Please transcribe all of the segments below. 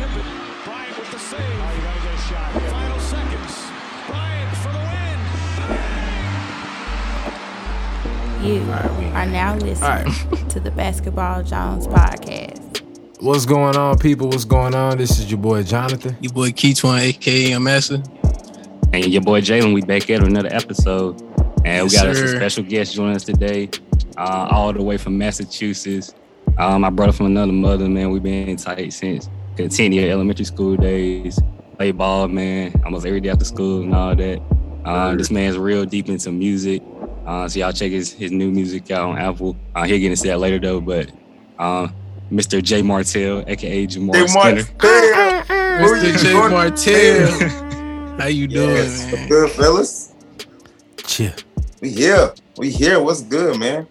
chip it. Bryant with the save. Oh, you gotta get a shot. Yeah. Final seconds. Bryant for the win. You are now listening to the Basketball Jones Podcast. What's going on, people? What's going on? This is your boy Jonathan. Your boy Keetwan, a.k.a. Amasa. And your boy Jalen. We back at another episode. And yes, we got us a special guest joining us today, all the way from Massachusetts. My brother from another mother, man. We've been tight since the 10-year elementary school days. Play ball, man, almost every day after school and all that. This man's real deep into music. So y'all check his new music out on Apple. He'll get into that later, though. But Mr. J. Martell, a.k.a. Jamar Skinner. Mr. J. Martell. How you doing, man? Good, fellas. Chill. We here. What's good, man?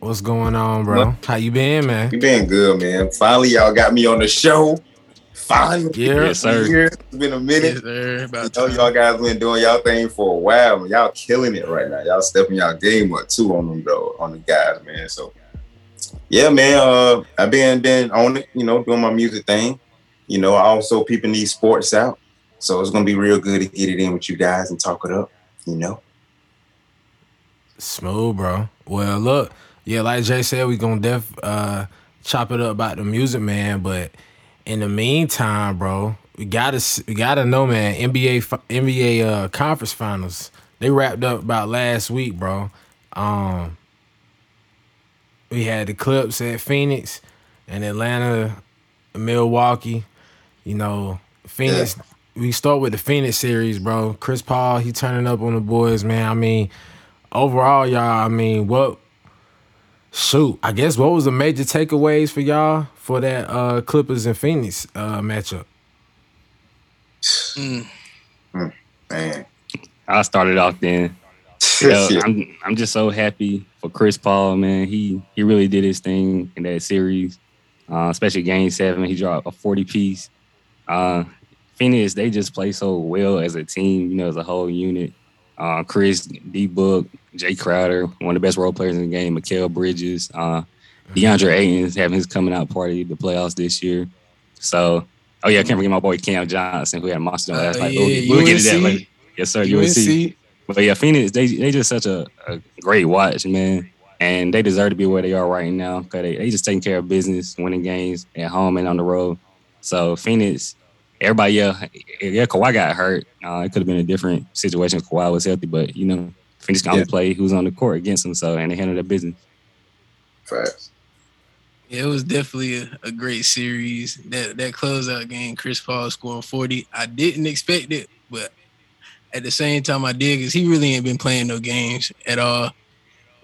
What's going on, bro? What? How you been, man? You been good, man. Finally, y'all got me on the show. Finally. Yeah, yes, sir. It's been a minute. Yes, I know y'all guys been doing y'all thing for a while, man. Y'all killing it right now. Y'all stepping y'all game up, too, on them, though, on the guys, man. So, yeah, man. I've been on it, doing my music thing. I also peeping these sports out. So, it's going to be real good to get it in with you guys and talk it up, Smooth, bro. Well, look. Yeah, like Jay said, we gonna chop it up about the music, man. But in the meantime, bro, we gotta know, man. NBA conference finals, they wrapped up about last week, bro. We had the Clips at Phoenix and Atlanta, Milwaukee. Phoenix. Yeah. We start with the Phoenix series, bro. Chris Paul, he turning up on the boys, man. I mean, overall, y'all. I mean, what? Shoot, I guess what was the major takeaways for y'all for that Clippers and Phoenix matchup? Man, I'll start it off then. I'm just so happy for Chris Paul, man. He really did his thing in that series, especially Game 7. He dropped a 40-piece. Phoenix, they just play so well as a team, as a whole unit. Chris, D-Book, Jay Crowder, one of the best role players in the game, Mikael Bridges, DeAndre Ayton is having his coming-out party the playoffs this year. So, I can't forget my boy Cam Johnson, who had a monster last night. We'll get to that later. Yes, sir, UNC. But, yeah, Phoenix, they just such a great watch, man. And they deserve to be where they are right now because they just taking care of business, winning games at home and on the road. So, Phoenix, everybody, Kawhi got hurt. It could have been a different situation if Kawhi was healthy, but, Phoenix can only play who's on the court against them, and they handle their business. Facts. Yeah, it was definitely a great series. That closeout game, Chris Paul scoring 40. I didn't expect it, but at the same time I did because he really ain't been playing no games at all.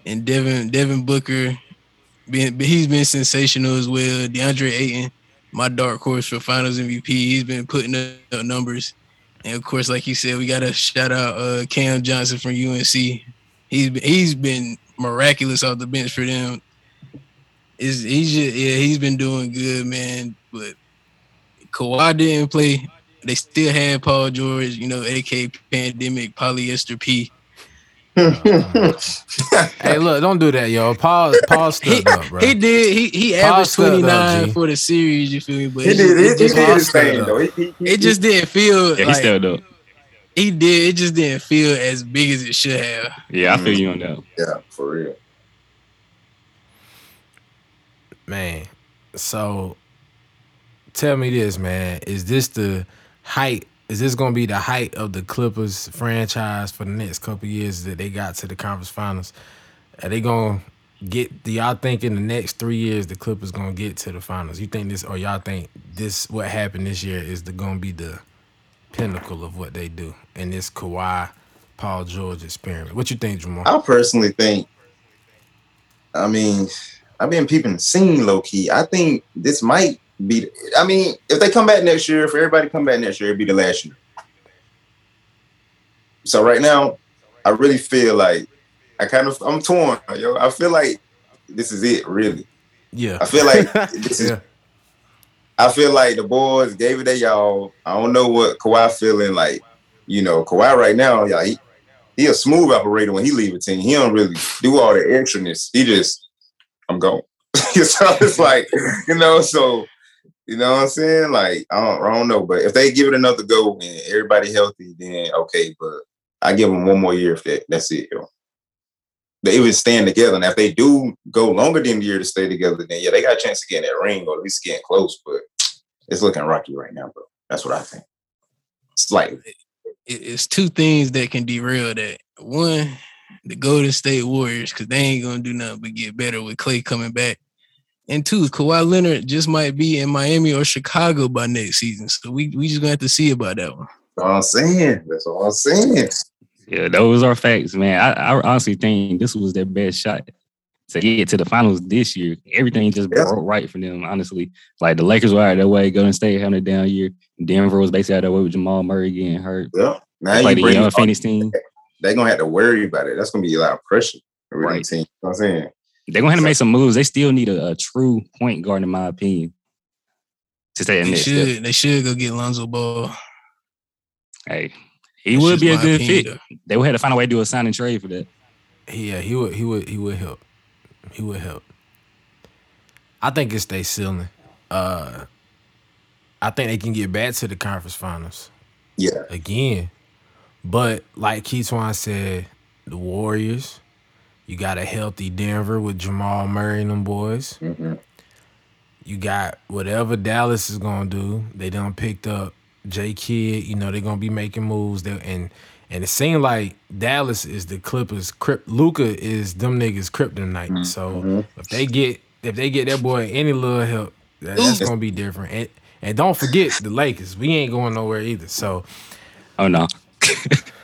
And Devin Booker, he's been sensational as well. DeAndre Ayton, my dark horse for Finals MVP, he's been putting up numbers. And, of course, like you said, we got to shout out Cam Johnson from UNC. He's been miraculous off the bench for them. He's been doing good, man. But Kawhi didn't play. They still had Paul George, a.k.a. Pandemic Polyester P. Hey, look, don't do that, yo. Paul stood up, bro. He did. He averaged 29 for the series. You feel me? But he did his thing, though. It just didn't feel. Yeah, he stood up. He did. It just didn't feel as big as it should have. Yeah, I feel you on that. Yeah, for real, man. So, tell me this, man. Is this the height? Is this going to be the height of the Clippers franchise for the next couple of years that they got to the conference finals? Are they going to get – do y'all think in the next 3 years the Clippers going to get to the finals? You think this – or y'all think this – what happened this year is going to be the pinnacle of what they do in this Kawhi, Paul George experiment? What you think, Jamal? I personally think – I mean, I've been peeping the scene low-key. I think this might – if they come back next year, if everybody come back next year, it'd be the last year. So right now, I really feel like I'm torn, yo. I feel like this is it, really. Yeah. I feel like this is. I feel like the boys gave it to y'all. I don't know what Kawhi feeling like. Kawhi right now, yeah, he a smooth operator when he leave a team. He don't really do all the extraness. He just, I'm gone. So it's like, so. You know what I'm saying? Like, I don't know. But if they give it another go and everybody healthy, then okay. But I give them one more year if that's it. Yo. They even stand together. Now, if they do go longer than a year to stay together, then yeah, they got a chance to get in that ring or at least getting close. But it's looking rocky right now, bro. That's what I think. Slightly. It's two things that can derail that. One, the Golden State Warriors, because they ain't going to do nothing but get better with Klay coming back. And two, Kawhi Leonard just might be in Miami or Chicago by next season. So we just going to have to see about that one. That's all I'm saying. That's all I'm saying. Yeah, those are facts, man. I honestly think this was their best shot to get to the finals this year. Everything just broke right for them, honestly. Like, the Lakers were out of their way. Golden State having a down year. Denver was basically out of their way with Jamal Murray getting hurt. Yeah. Now you like the young Phoenix team. They're going to have to worry about it. That's going to be a lot of pressure. Right. Team. You know what I'm saying? They're going to have to make some moves. They still need a true point guard, in my opinion. To stay in this. They should go get Lonzo Ball. Hey, he would be a good fit. They would have to find a way to do a sign and trade for that. Yeah, he would help. He would help. I think it's their ceiling. I think they can get back to the conference finals. Yeah. Again. But like Keith Swan said, the Warriors, you got a healthy Denver with Jamal Murray and them boys. Mm-hmm. You got whatever Dallas is going to do. They done picked up J. Kidd. You know, they're going to be making moves. And it seemed like Dallas is the Clippers. Luka is them niggas kryptonite. Mm-hmm. So if they get that boy any little help, that's going to be different. And don't forget the Lakers. We ain't going nowhere either. So. Oh, no.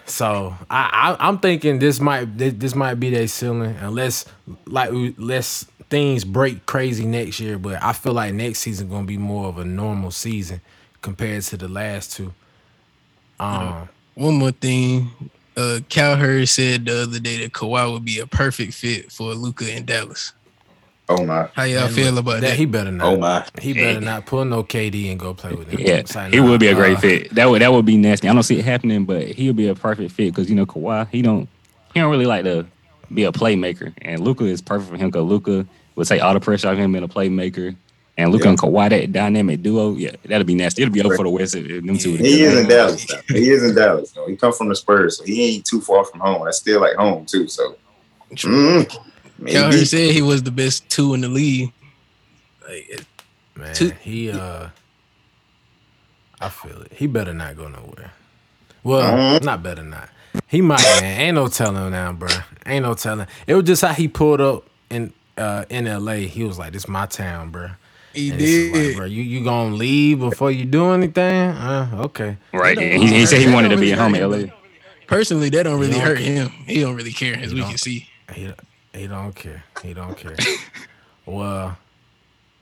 So I'm thinking this might be their ceiling unless things break crazy next year. But I feel like next season gonna be more of a normal season compared to the last two. One more thing, Cal Hurd said the other day that Kawhi would be a perfect fit for Luka in Dallas. Oh my! How y'all feel about that? He better not. Oh my! He better not pull no KD and go play with him. Yeah, he would be a great fit. That would be nasty. I don't see it happening, but he'll be a perfect fit because you know Kawhi, he don't really like to be a playmaker, and Luka is perfect for him because Luka would take all the pressure off him being a playmaker, and Luka and Kawhi, that dynamic duo, yeah, that'd be nasty. It'll be over for the West if them two. He is in Dallas. Though. He come from the Spurs, so he ain't too far from home. That's still like home too. So. Mm. Y'all heard said he was the best two in the league. Like, man, I feel it. He better not go nowhere. Well, not better not. He might, man. Ain't no telling now, bro. Ain't no telling. It was just how he pulled up in L.A. He was like, "This my town, bro." He and did, like, bro. You gonna leave before you do anything? Okay. Right. He said he wanted to be at home in L.A. Personally, that don't really hurt him. He don't really care, as we can see. He don't care. He don't care. Well,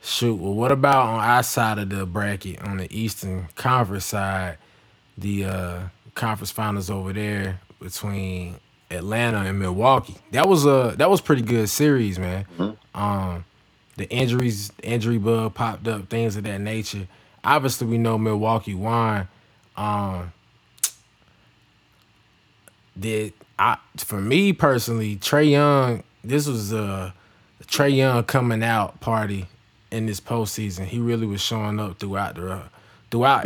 shoot. Well, what about on our side of the bracket, on the Eastern Conference side, the conference finals over there between Atlanta and Milwaukee? That was pretty good series, man. Mm-hmm. The injury bug popped up, things of that nature. Obviously, we know Milwaukee won. For me personally, Trae Young. This was a Trae Young coming out party in this postseason. He really was showing up throughout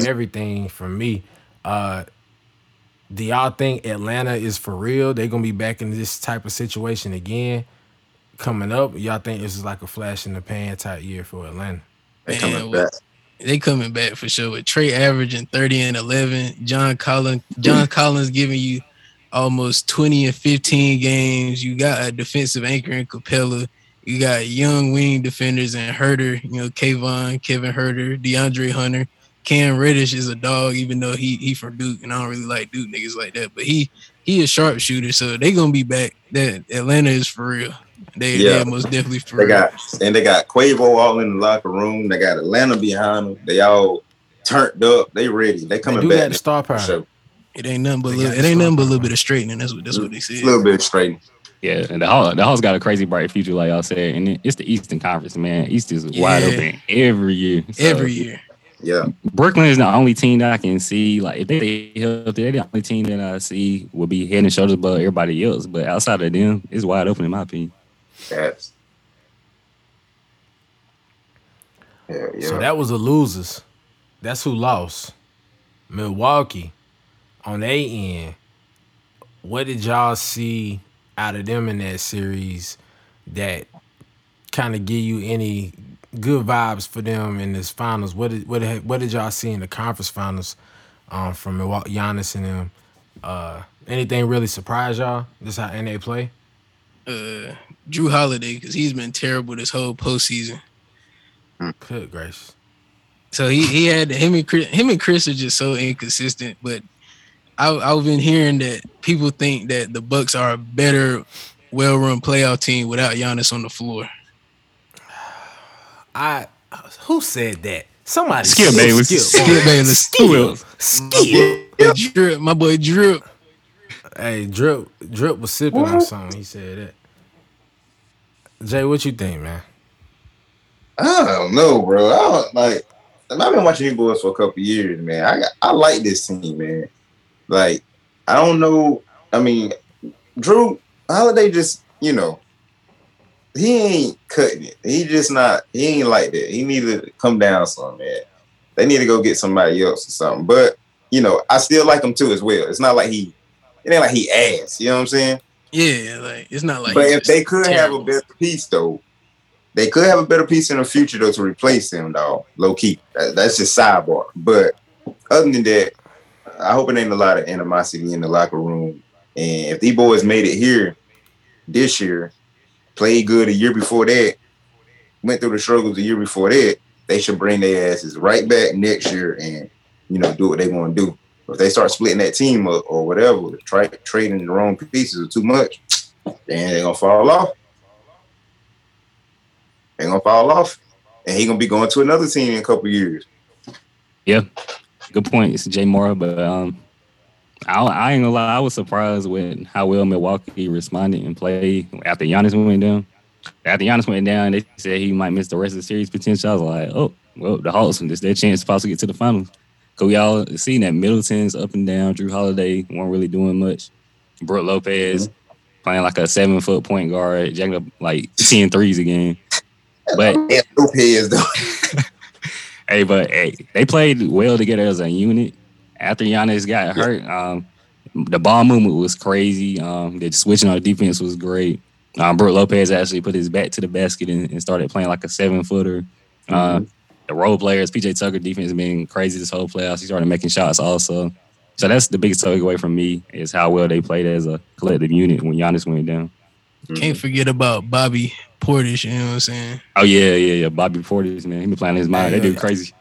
everything for me. Do y'all think Atlanta is for real? They're going to be back in this type of situation again coming up? Y'all think this is like a flash in the pan type year for Atlanta? They coming back for sure. With Trae averaging 30 and 11, John Collins giving you almost 20 and 15 games. You got a defensive anchor in Capella. You got young wing defenders and Huerter, Kevin Huerter, DeAndre Hunter. Cam Reddish is a dog, even though he from Duke, and I don't really like Duke niggas like that. But he a sharpshooter, so they gonna be back. That Atlanta is for real. They most definitely for real. They got Quavo all in the locker room. They got Atlanta behind them. They all turned up. They ready. They coming back. They got the star power. So, It ain't nothing but a little bit of straightening. That's what they said. A little bit of straightening. Yeah, and the Hawks got a crazy bright future, like y'all said. And it's the Eastern Conference, man. East is wide open every year. So. Every year. Yeah. Brooklyn is the only team that I can see. Like, if they healthy, they're the only team that I see will be head and shoulders above everybody else. But outside of them, it's wide open in my opinion. Yes. Yeah, yeah. So that was the losers. That's who lost. Milwaukee, on their end, what did y'all see out of them in that series that kind of give you any good vibes for them in this finals? What did y'all see in the conference finals from Milwaukee, Giannis and them? Anything really surprise y'all? This how NA play? Jrue Holiday, because he's been terrible this whole postseason. Good gracious. So he had him and Chris are just so inconsistent. But I've been hearing that people think that the Bucks are a better, well-run playoff team without Giannis on the floor. Who said that? Somebody. Skip Bayless. Skip. Drip, my boy Drip. Hey, Drip was sipping on something. He said that. Jay, what you think, man? I don't know, bro. I've been watching you boys for a couple years, man. I like this team, man. Like, I don't know. I mean, Jrue Holiday just, you know, he ain't cutting it. He ain't like that. He need to come down some, man. They need to go get somebody else or something. But, you know, I still like him too as well. It's not like it ain't like he ass. You know what I'm saying? Yeah, like, it's not like. But if they could have a better piece, though. They could have a better piece in the future, though, to replace him, though, low-key. That's just sidebar. But other than that, I hope it ain't a lot of animosity in the locker room. And if these boys made it here this year, played good a year before that, went through the struggles a year before that, they should bring their asses right back next year and, you know, do what they want to do. If they start splitting that team up or whatever, trading the wrong pieces or too much, then they're going to fall off. They're going to fall off, and he's going to be going to another team in a couple years. Yeah, good point. It's Jay Moore, but I ain't going to lie. I was surprised with how well Milwaukee responded and played after Giannis went down. After Giannis went down, they said he might miss the rest of the series potential. I was like, oh, well, the Hawks, this is their chance to possibly get to the finals. Because we all seen that Middleton's up and down. Jrue Holiday weren't really doing much. Brook Lopez playing like a 7-foot point guard, jacking up like 10 threes a game. But hey, they played well together as a unit. After Giannis got hurt, the ball movement was crazy. The switching on defense was great. Brook Lopez actually put his back to the basket and started playing like a 7-footer. The role players, PJ Tucker defense has been crazy this whole playoffs. He started making shots also. So that's the biggest takeaway from me is how well they played as a collective unit when Giannis went down. Can't forget about Bobby Portis, you know what I'm saying? Oh, yeah. Bobby Portis, man. He been playing his mind. That dude crazy.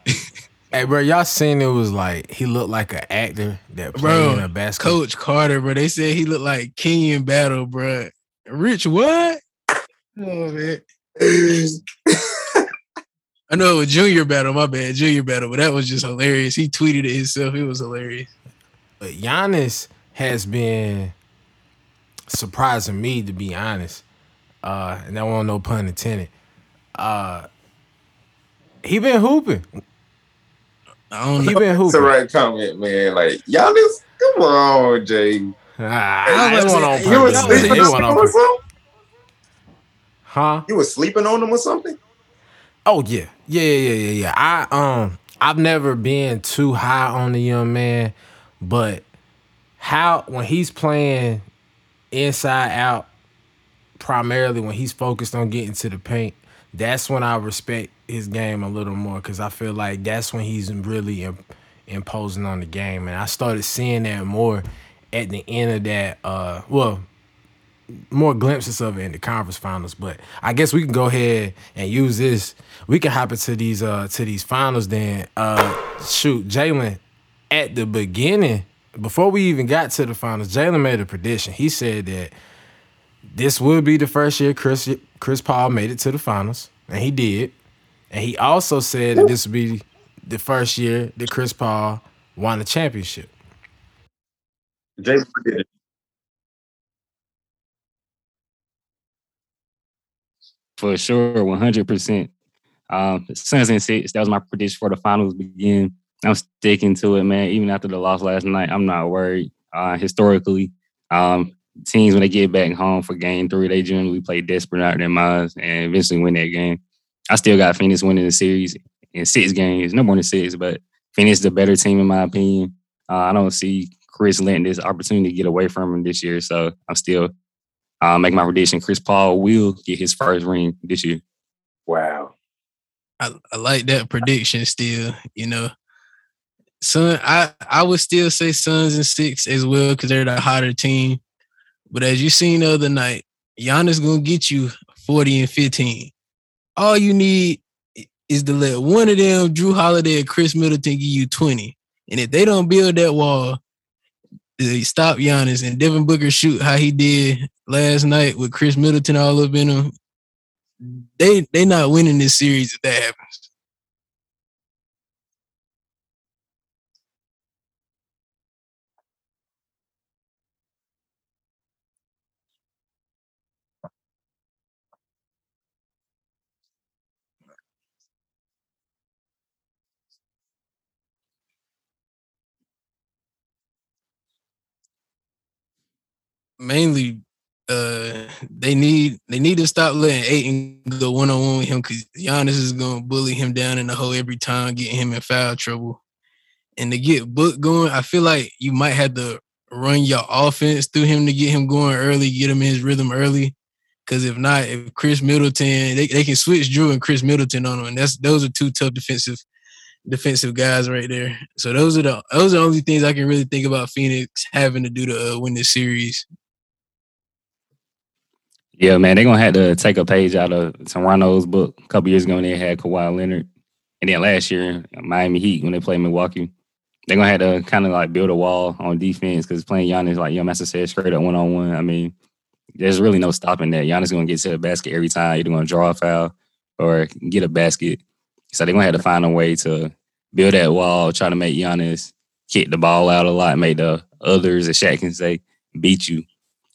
Hey, bro, y'all seen it was like he looked like an actor that played in a basketball. Coach Carter, bro, they said he looked like Kenyon Battle, bro. Rich, what? Oh, man. I know it was Junior Battle, my bad. Junior Battle, but that was just hilarious. He tweeted it himself. It was hilarious. But Giannis has been surprising me, to be honest. And that wasn't no pun intended. He been hooping. I don't know. He been hooping. That's the right comment, man. Like, Giannis, come on, Jay. You was sleeping on him or something? Oh, yeah. Yeah. I've never been too high on the young man, but when he's playing inside out, primarily when he's focused on getting to the paint, that's when I respect his game a little more because I feel like that's when he's really imposing on the game. And I started seeing that more at the end of that, more glimpses of it in the conference finals. But I guess we can go ahead and use this. We can hop into these finals then. Jalen, at the beginning, before we even got to the finals, Jalen made a prediction. He said that this would be the first year Chris Paul made it to the finals, and he did. And he also said that this would be the first year that Chris Paul won a championship. Jalen did it. For sure, 100%. Suns in 6, that was my prediction for the finals begin. I'm sticking to it, man. Even after the loss last night, I'm not worried. Historically, teams, when they get back home for game 3, they generally play desperate out of their minds and eventually win that game. I still got Phoenix winning the series in six games. No more than six, but Phoenix is the better team in my opinion. I don't see Chris letting this opportunity to get away from him this year, so I'm still making my prediction. Chris Paul will get his first ring this year. Wow. I like that prediction still, you know. Son, I would still say Suns and six as well because they're the hotter team. But as you seen the other night, Giannis going to get you 40 and 15. All you need is to let one of them, Jrue Holiday or Khris Middleton, give you 20. And if they don't build that wall, they stop Giannis and Devin Booker shoot how he did last night with Khris Middleton all up in him, they not winning this series if that happens. Mainly, they need to stop letting Ayton go one-on-one with him because Giannis is going to bully him down in the hole every time, getting him in foul trouble. And to get Book going, I feel like you might have to run your offense through him to get him going early, get him in his rhythm early. Because if not, if Khris Middleton, they can switch Jrue and Khris Middleton on him. And those are two tough defensive guys right there. So those are the only things I can really think about Phoenix having to do to win this series. Yeah, man, they're going to have to take a page out of Toronto's book. A couple years ago, when they had Kawhi Leonard. And then last year, Miami Heat, when they played Milwaukee, they're going to have to kind of like build a wall on defense because playing Giannis, like your master said, straight up one-on-one. I mean, there's really no stopping that. Giannis is going to get to the basket every time. Either going to draw a foul or get a basket. So they're going to have to find a way to build that wall, try to make Giannis kick the ball out a lot, make the others, as Shaq can say, beat you.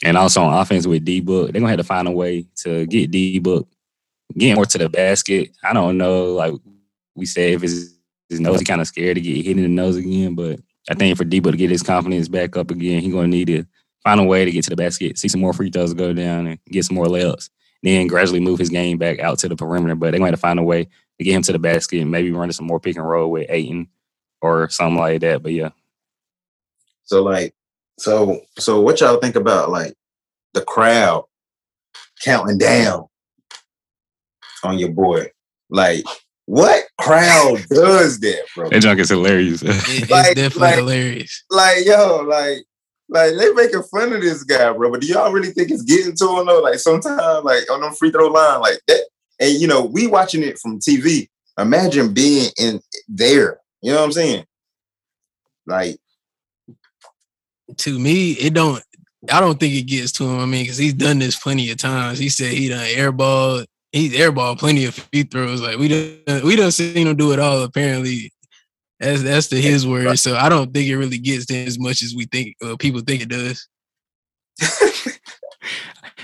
And also on offense with D-Book, they're going to have to find a way to get D-Book, get more to the basket. I don't know, like we said, if it's his nose, he's kind of scared to get hit in the nose again. But I think for D-Book to get his confidence back up again, he's going to need to find a way to get to the basket, see some more free throws go down and get some more layups, then gradually move his game back out to the perimeter. But they're going to have to find a way to get him to the basket and maybe running some more pick and roll with Ayton or something like that. But, yeah. So what y'all think about like the crowd counting down on your boy? Like, what crowd does that, bro? That junk is hilarious. It's definitely hilarious. Like they making fun of this guy, bro. But do y'all really think it's getting to him though? Like sometimes, like on them free throw line, like that. And you know, we watching it from TV. Imagine being in there. You know what I'm saying? Like. To me, I don't think it gets to him. I mean, because he's done this plenty of times. He said he done airballed. He's airballed plenty of free throws. Like we done seen him do it all. Apparently, that's to his word. So I don't think it really gets to him as much as we think. People think it does.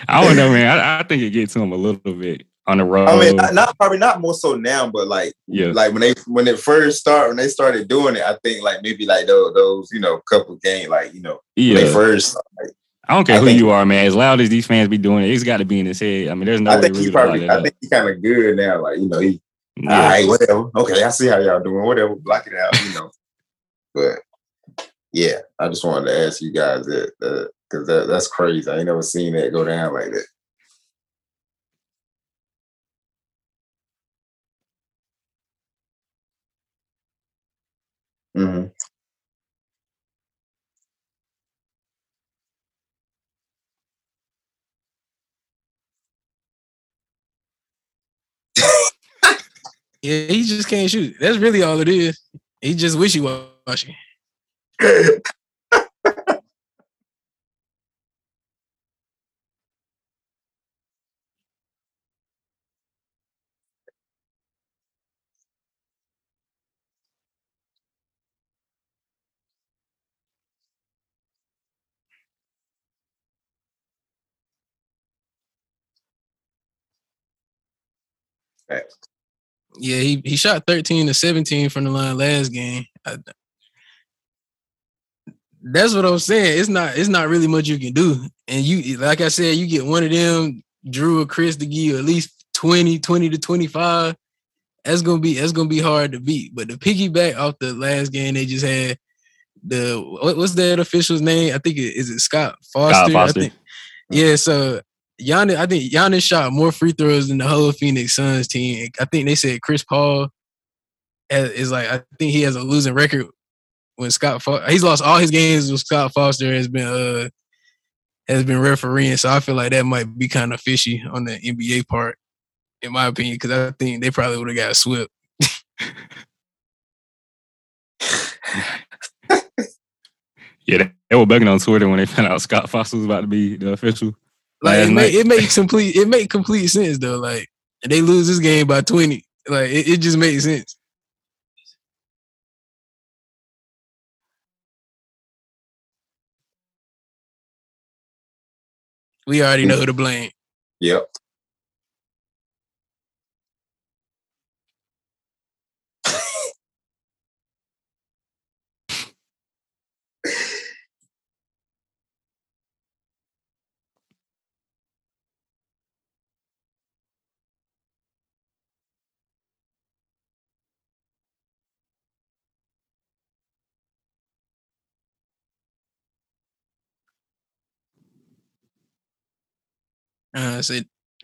I don't know, man. I think it gets to him a little bit on the road. I mean, probably not more so now, but like, yeah. Like when they first started doing it, I think like maybe like those couple games, like yeah. When they first. Like, I don't care who you are, man. As loud as these fans be doing it, it's got to be in his head. I mean, there's no. I think he's kind of good now. Like he. Yeah. All right, whatever. Okay, I see how y'all doing. Whatever, block it out. But yeah, I just wanted to ask you guys that because that's crazy. I ain't never seen that go down like that. Mm-hmm. Yeah, he just can't shoot. That's really all it is. He just wishy-washy. Yeah, he shot 13-17 from the line last game. That's what I'm saying. It's not really much you can do. And you, like I said, you get one of them, Jrue or Chris, to give you at least 20 to 25. That's gonna be hard to beat. But the piggyback off the last game they just had, what's that official's name? I think is it Scott Foster? Scott Foster. I think, yeah. So Giannis, I think Giannis shot more free throws than the whole Phoenix Suns team. I think they said Chris Paul is like, I think he has a losing record when Scott Foster. He's lost all his games with Scott Foster has been refereeing. So I feel like that might be kind of fishy on the NBA part, in my opinion, because I think they probably would have got swept. Yeah, they were bugging on Twitter when they found out Scott Foster was about to be the official. Like it made complete sense though. Like they lose this game by 20. Like it just made sense. We already know who to blame. Yep.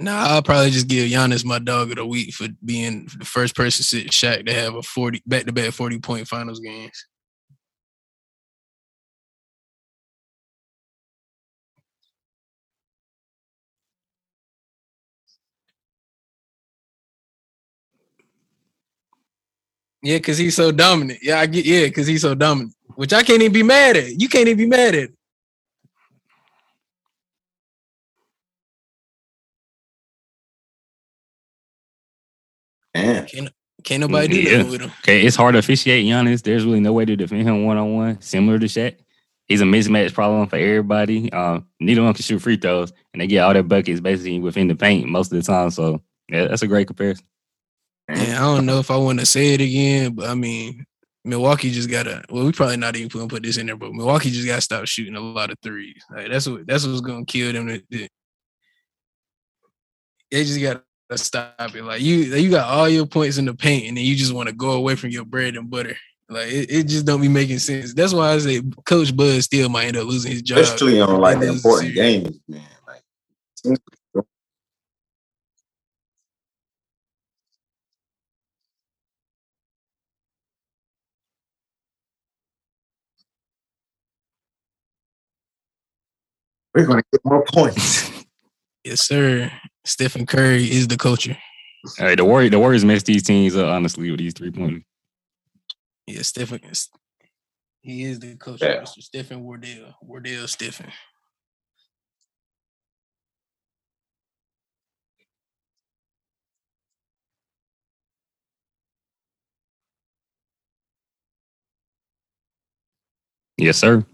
I'll probably just give Giannis my dog of the week for being the first person since Shaq to have a 40 back-to-back 40-point finals games. Yeah, because he's so dominant. Because he's so dominant, which I can't even be mad at. You can't even be mad at. Can't nobody do that with him. Okay, it's hard to officiate Giannis. There's really no way to defend him one-on-one, similar to Shaq. He's a mismatch problem for everybody. Neither one can shoot free throws, and they get all their buckets basically within the paint most of the time. So, yeah, that's a great comparison. Man, I don't know if I want to say it again, but, I mean, Milwaukee just got to – well, we probably not even going to put this in there, but Milwaukee just got to stop shooting a lot of threes. Like, that's what's going to kill them. They just got to – let's stop it. Like you got all your points in the paint, and then you just want to go away from your bread and butter. Like it just don't be making sense. That's why I say Coach Bud still might end up losing his job, especially on like important games, man. Like, we're gonna get more points. Yes, sir. Stephen Curry is the culture. All right, the Warriors messed these teams up, honestly, with these three-pointers. Yeah, Stephen is the culture. Yeah. Mr. Stephen Wardell Stephen. Yes, sir.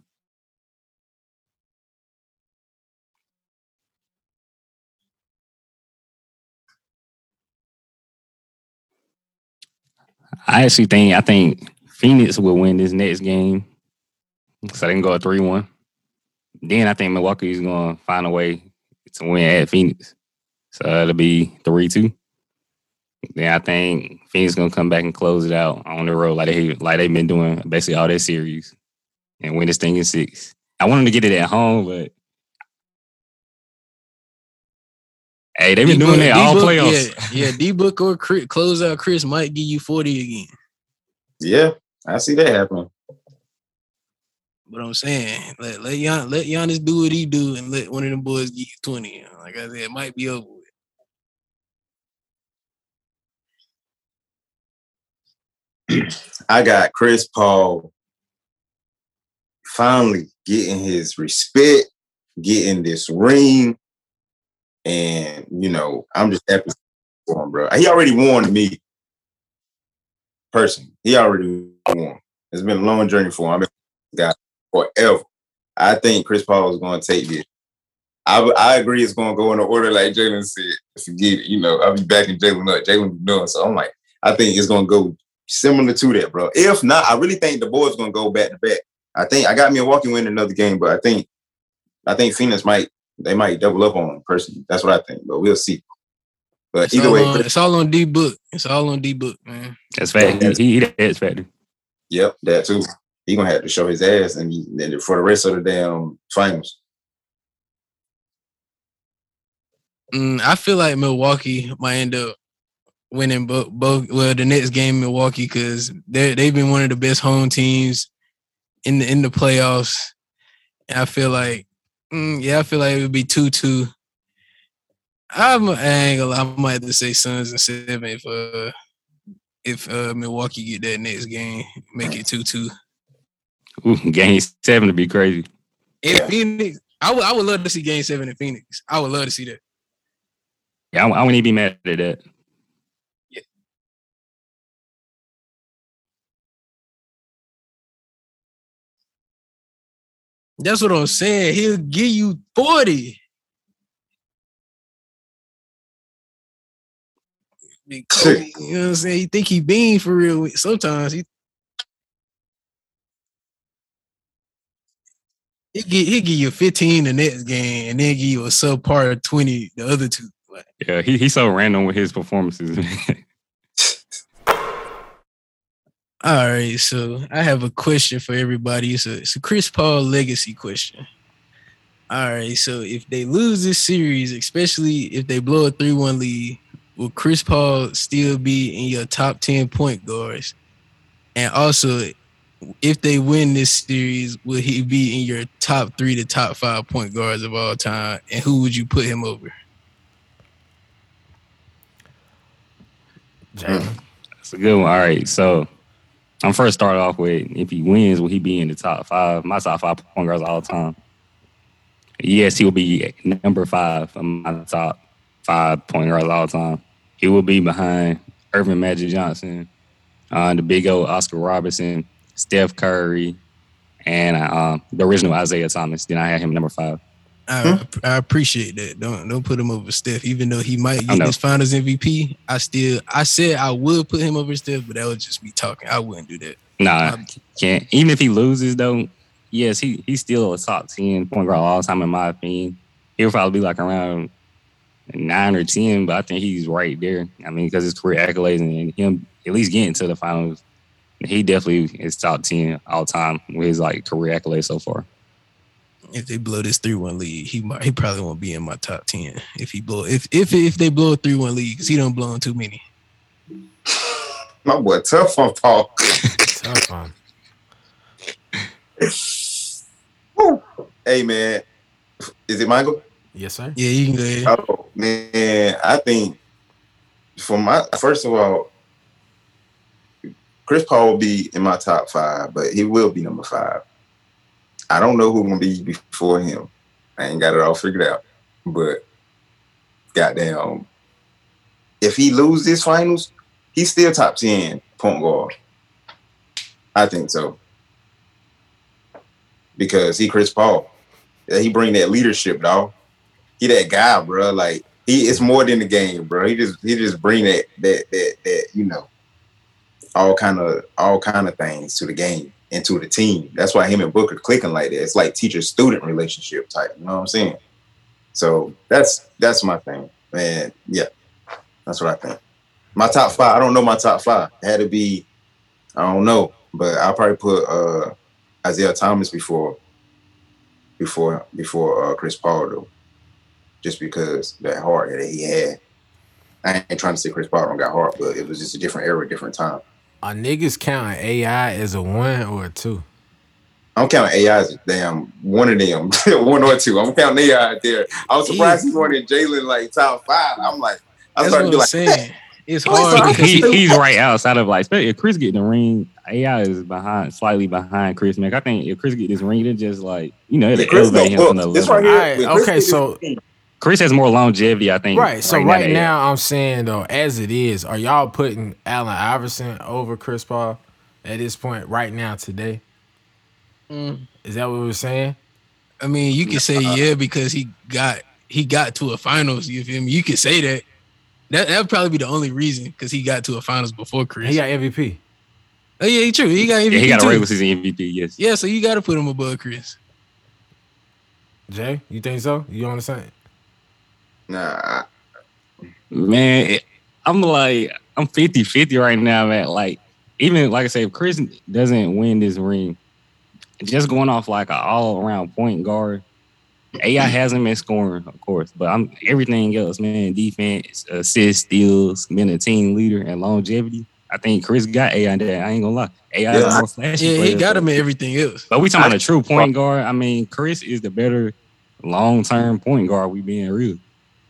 I think Phoenix will win this next game, so they can go 3-1. Then I think Milwaukee is going to find a way to win at Phoenix, so it'll be 3-2. Then I think Phoenix is going to come back and close it out on the road like they've been doing basically all their series and win this thing in 6. I wanted to get it at home, but hey, they've been doing that all playoffs. Yeah, D-Book or Chris, close out Chris might give you 40 again. Yeah, I see that happening. But I'm saying, let Giannis do what he do and let one of them boys get you 20. Like I said, it might be over with. I got Chris Paul finally getting his respect, getting this ring. And, you know, I'm just happy for him, bro. He already won me. Personally, he already won. It's been a long journey for him. I've been forever. I think Chris Paul is going to take this. I agree it's going to go in the order like Jalen said. Forget it. You know, I'll be backing Jalen up. Jalen be doing so. I'm like, I think it's going to go similar to that, bro. If not, I really think the boys going to go back to back. I think I got Milwaukee winning another game, but I think Phoenix might. They might double up on him personally. That's what I think, but we'll see. But it's either way, it's all on D-Book. It's all on D-Book, man. That's fact. He the ass factor. Yep, that too. He's going to have to show his ass and for the rest of the damn finals. I feel like Milwaukee might end up winning both. Well, the next game, Milwaukee, because they've been one of the best home teams in the playoffs. And I feel like, it would be 2-2. I might have to say Suns and 7 if Milwaukee get that next game, make it 2-2. Ooh, game 7 would be crazy. Phoenix, I would love to see game 7 in Phoenix. I would love to see that. Yeah, I wouldn't even be mad at that. Yeah. That's what I'm saying. He'll give you 40. You know what I'm saying? You think he being for real sometimes. He'll give you 15 the next game and then give you a subpar 20 the other two. Yeah, he's so random with his performances. All right, so I have a question for everybody. It's a Chris Paul legacy question. All right, so if they lose this series, especially if they blow a 3-1 lead, will Chris Paul still be in your top 10 point guards? And also, if they win this series, will he be in your top 3 to top 5 point guards of all time? And who would you put him over? That's a good one. All right, so I'm first starting off with, if he wins, will he be in the top 5? My top 5 point guards all time. Yes, he will be number 5 on my top 5 point guards all time. He will be behind Irving Magic Johnson, the big old Oscar Robertson, Steph Curry, and the original Isiah Thomas. Then I had him number 5. I appreciate that. Don't put him over Steph, even though he might get his Finals MVP. I said I would put him over Steph, but that would just be talking. I wouldn't do that. Nah, can't. Even if he loses, though, yes, he's still a top 10 point guard all time in my opinion. He'll probably be like around 9 or 10, but I think he's right there. I mean, because his career accolades and him at least getting to the finals, he definitely is top 10 all time with his like career accolades so far. If they blow this 3-1 lead, he probably won't be in my top 10. If they blow a 3-1 lead, because he don't blow on too many. My boy, tough on Paul. Tough on. Hey man, is it Michael? Yes, sir. Yeah, you can go ahead. Oh man, I think first of all, Chris Paul will be in my top 5, but he will be number 5. I don't know who's gonna be before him. I ain't got it all figured out. But goddamn, if he loses this finals, he's still top 10 point guard. I think so. Because he Chris Paul. He bring that leadership, dog. He that guy, bro. Like it's more than the game, bro. He just bring that all kind of things to the game. Into the team. That's why him and Booker clicking like that. It's like teacher-student relationship type. You know what I'm saying? So that's my thing, man. Yeah, that's what I think. My top 5. I don't know my top 5. It had to be. I don't know, but I'll probably put Isiah Thomas before Chris Paul though, just because that heart that he had. I ain't trying to say Chris Paul don't got heart, but it was just a different era, different time. Are niggas counting AI as a 1 or a 2? I'm counting AI as a damn one of them. 1 or 2. I'm counting AI there. I was surprised he's going in Jalen like top 5. I'm like, I started to be like, saying. It's hard. He's right outside of like, if Chris get the ring, AI is slightly behind Chris. Man, I think if Chris get this ring, it just like, it'll elevate him from the level. Right here, right, okay, so Chris has more longevity, I think. Right. So right now I'm saying though, as it is, are y'all putting Allen Iverson over Chris Paul at this point right now today? Is that what we're saying? I mean, you can say yeah because he got to a finals. You feel me? You can say that. That would probably be the only reason because he got to a finals before Chris. He got MVP. Oh yeah, true. He got MVP. Yeah, he got a regular season MVP. Yes. Yeah, so you got to put him above Chris. Jay, you think so? You understand? Nah, Man, I'm 50-50 right now, man. Like, even, like I say, if Chris doesn't win this ring, just going off like an all-around point guard, AI hasn't been scoring, of course, but everything else, man, defense, assists, steals, being a team leader, and longevity. I think Chris got AI in there. I ain't gonna lie. AI is more flashy. Yeah, he got him in everything else. But we talking about a true point guard. I mean, Chris is the better long-term point guard, we being real.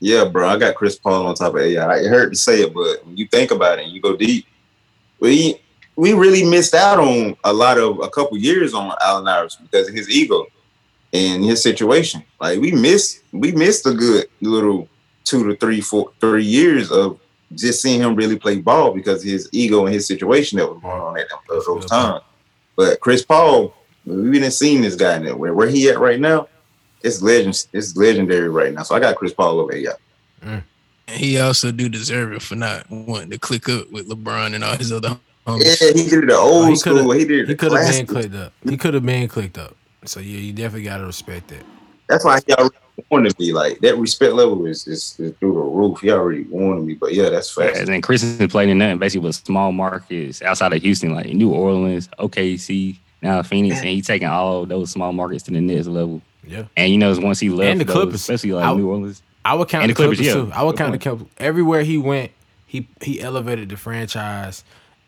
Yeah, bro, I got Chris Paul on top of AI. It hurt to say it, but when you think about it and you go deep, we really missed out on a couple years on Allen Iverson because of his ego and his situation. Like, we missed a good little 2 to 3 years of just seeing him really play ball because of his ego and his situation that was going on at those times. But Chris Paul, we didn't see this guy nowhere. Where he at right now, it's legend. It's legendary right now. So I got Chris Paul over here. Mm. And he also do deserve it for not wanting to click up with LeBron and all his other homies. Yeah, he did it the old school. He could have been clicked up. So, yeah, you definitely got to respect that. That's why he already wanted me. Like, that respect level is through the roof. He already warned me. But, yeah, that's fast. Yeah, and Chris is playing in nothing basically with small markets outside of Houston, like New Orleans, OKC, now Phoenix. And he's taking all those small markets to the next level. Yeah. And, you know, once he left, and the Clippers, those, especially like New Orleans. I would count the Clippers, too. I would count the Clippers. Everywhere he went, he elevated the franchise,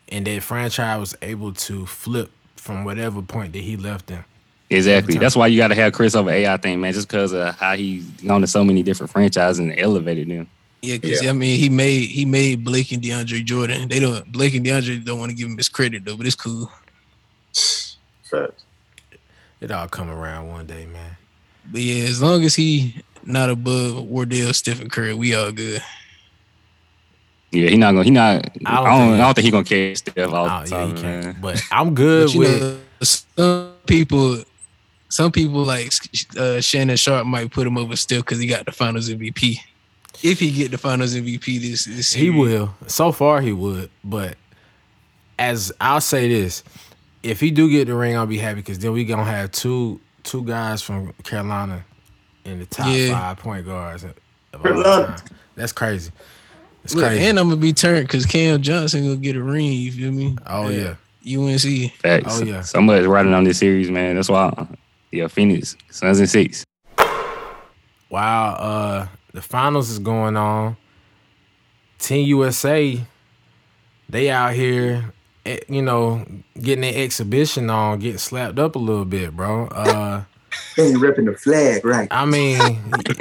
and that franchise was able to flip from whatever point that he left them. Exactly. That's why you got to have Chris over AI thing, man, just because of how he's gone to so many different franchises and elevated them. Yeah, because, I mean, he made Blake and DeAndre Jordan. Blake and DeAndre don't want to give him his credit, though, but it's cool. Facts. It all come around one day, man. But, yeah, as long as he not above Wardell, Stephen Curry, we all good. Yeah, I don't think he going to catch Steph all the time, man. But I'm good with some people like Shannon Sharp might put him over Steph because he got the Finals MVP. If he get the Finals MVP this year, he will. So far, he would. But as I'll say this, if he do get the ring, I'll be happy because then we gonna have two guys from Carolina in the top 5 point guards of all time. That's crazy. Look, and I'm gonna be turned because Cam Johnson gonna get a ring. You feel me? Oh yeah. UNC. Facts. Oh, yeah. Somebody's riding on this series, man. That's why. Yeah, Phoenix. Suns and six. Wow. The finals is going on. Team USA, they out here, you know, getting their exhibition on, getting slapped up a little bit, bro. They repping the flag, right? I mean,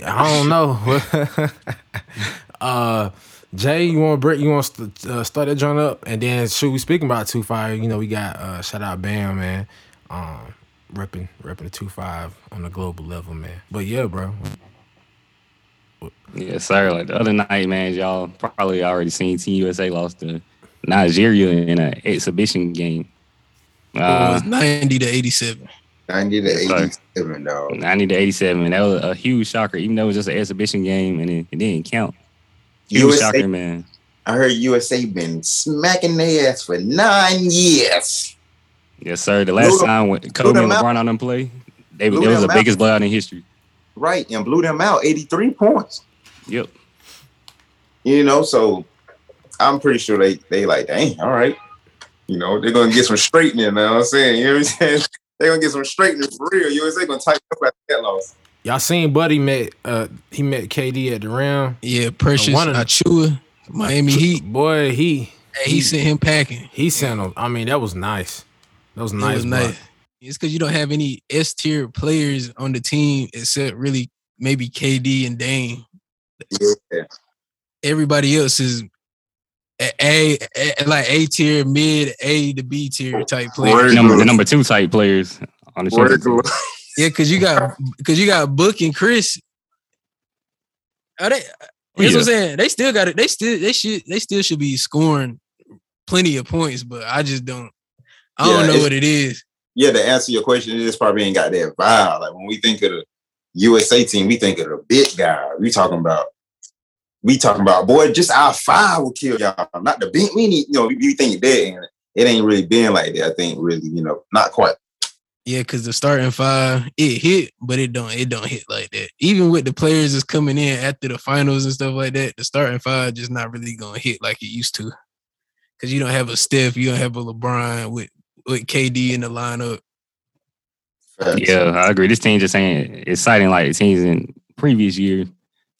I don't know. Jay, you want to start that joint up? And then, we speaking about 2-5, you know, we got, shout out Bam, man, repping the 2-5 on the global level, man. But, yeah, bro. Yeah, sir. Like, the other night, man, y'all probably already seen Team USA lost to Nigeria in an exhibition game. It was 90-87. 90-87, dog. 90-87. That was a huge shocker, even though it was just an exhibition game and it didn't count. USA, shocker, man. I heard USA been smacking their ass for 9 years. Yes, sir. The last time when Kobe and LeBron on them play, it was the biggest blowout in history. Right, and blew them out 83 points. Yep. You know, so I'm pretty sure they like, dang, all right. You know, they're going to get some straightening, man. You know what I'm saying? You know what I'm saying? They're going to get some straightening for real. USA going to tighten up after that loss. Y'all seen Buddy met KD at the rim. Yeah, Precious Achiuwa, Miami Heat. Boy, he sent him packing. He sent him. I mean, that was nice. That was nice. It's because you don't have any S-tier players on the team except really maybe KD and Dame. Yeah. Everybody else is A-tier, mid, A to B tier type players. The number two type players on the team. Yeah, cause you got Book and Chris. What I'm saying. They still got it. They still should be scoring plenty of points, but I just don't. I don't know what it is. Yeah, to answer your question, it just probably ain't got that vibe. Like when we think of the USA team, we think of the big guy. We talking about boy, just our five will kill y'all. Not the big. We need, you know, you think that, and it ain't really been like that. I think really, you know, not quite. Yeah, because the starting five, it hit, but it don't hit like that. Even with the players that's coming in after the finals and stuff like that, the starting five just not really going to hit like it used to. Because you don't have a Steph, you don't have a LeBron with KD in the lineup. Yeah, I agree. This team just ain't exciting like the teams in previous years.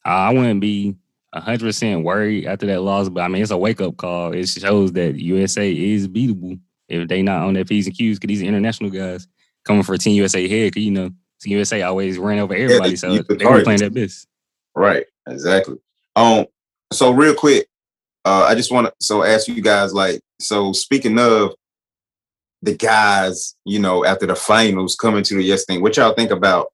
I wouldn't be 100% worried after that loss, but I mean, it's a wake-up call. It shows that USA is beatable if they not on their P's and Q's, because these international guys coming for a Team USA head, because, you know, Team USA always ran over everybody, so they were playing their best. Right, exactly. So real quick, I just want to ask you guys, like, so speaking of the guys, you know, after the finals coming to the yes thing, what y'all think about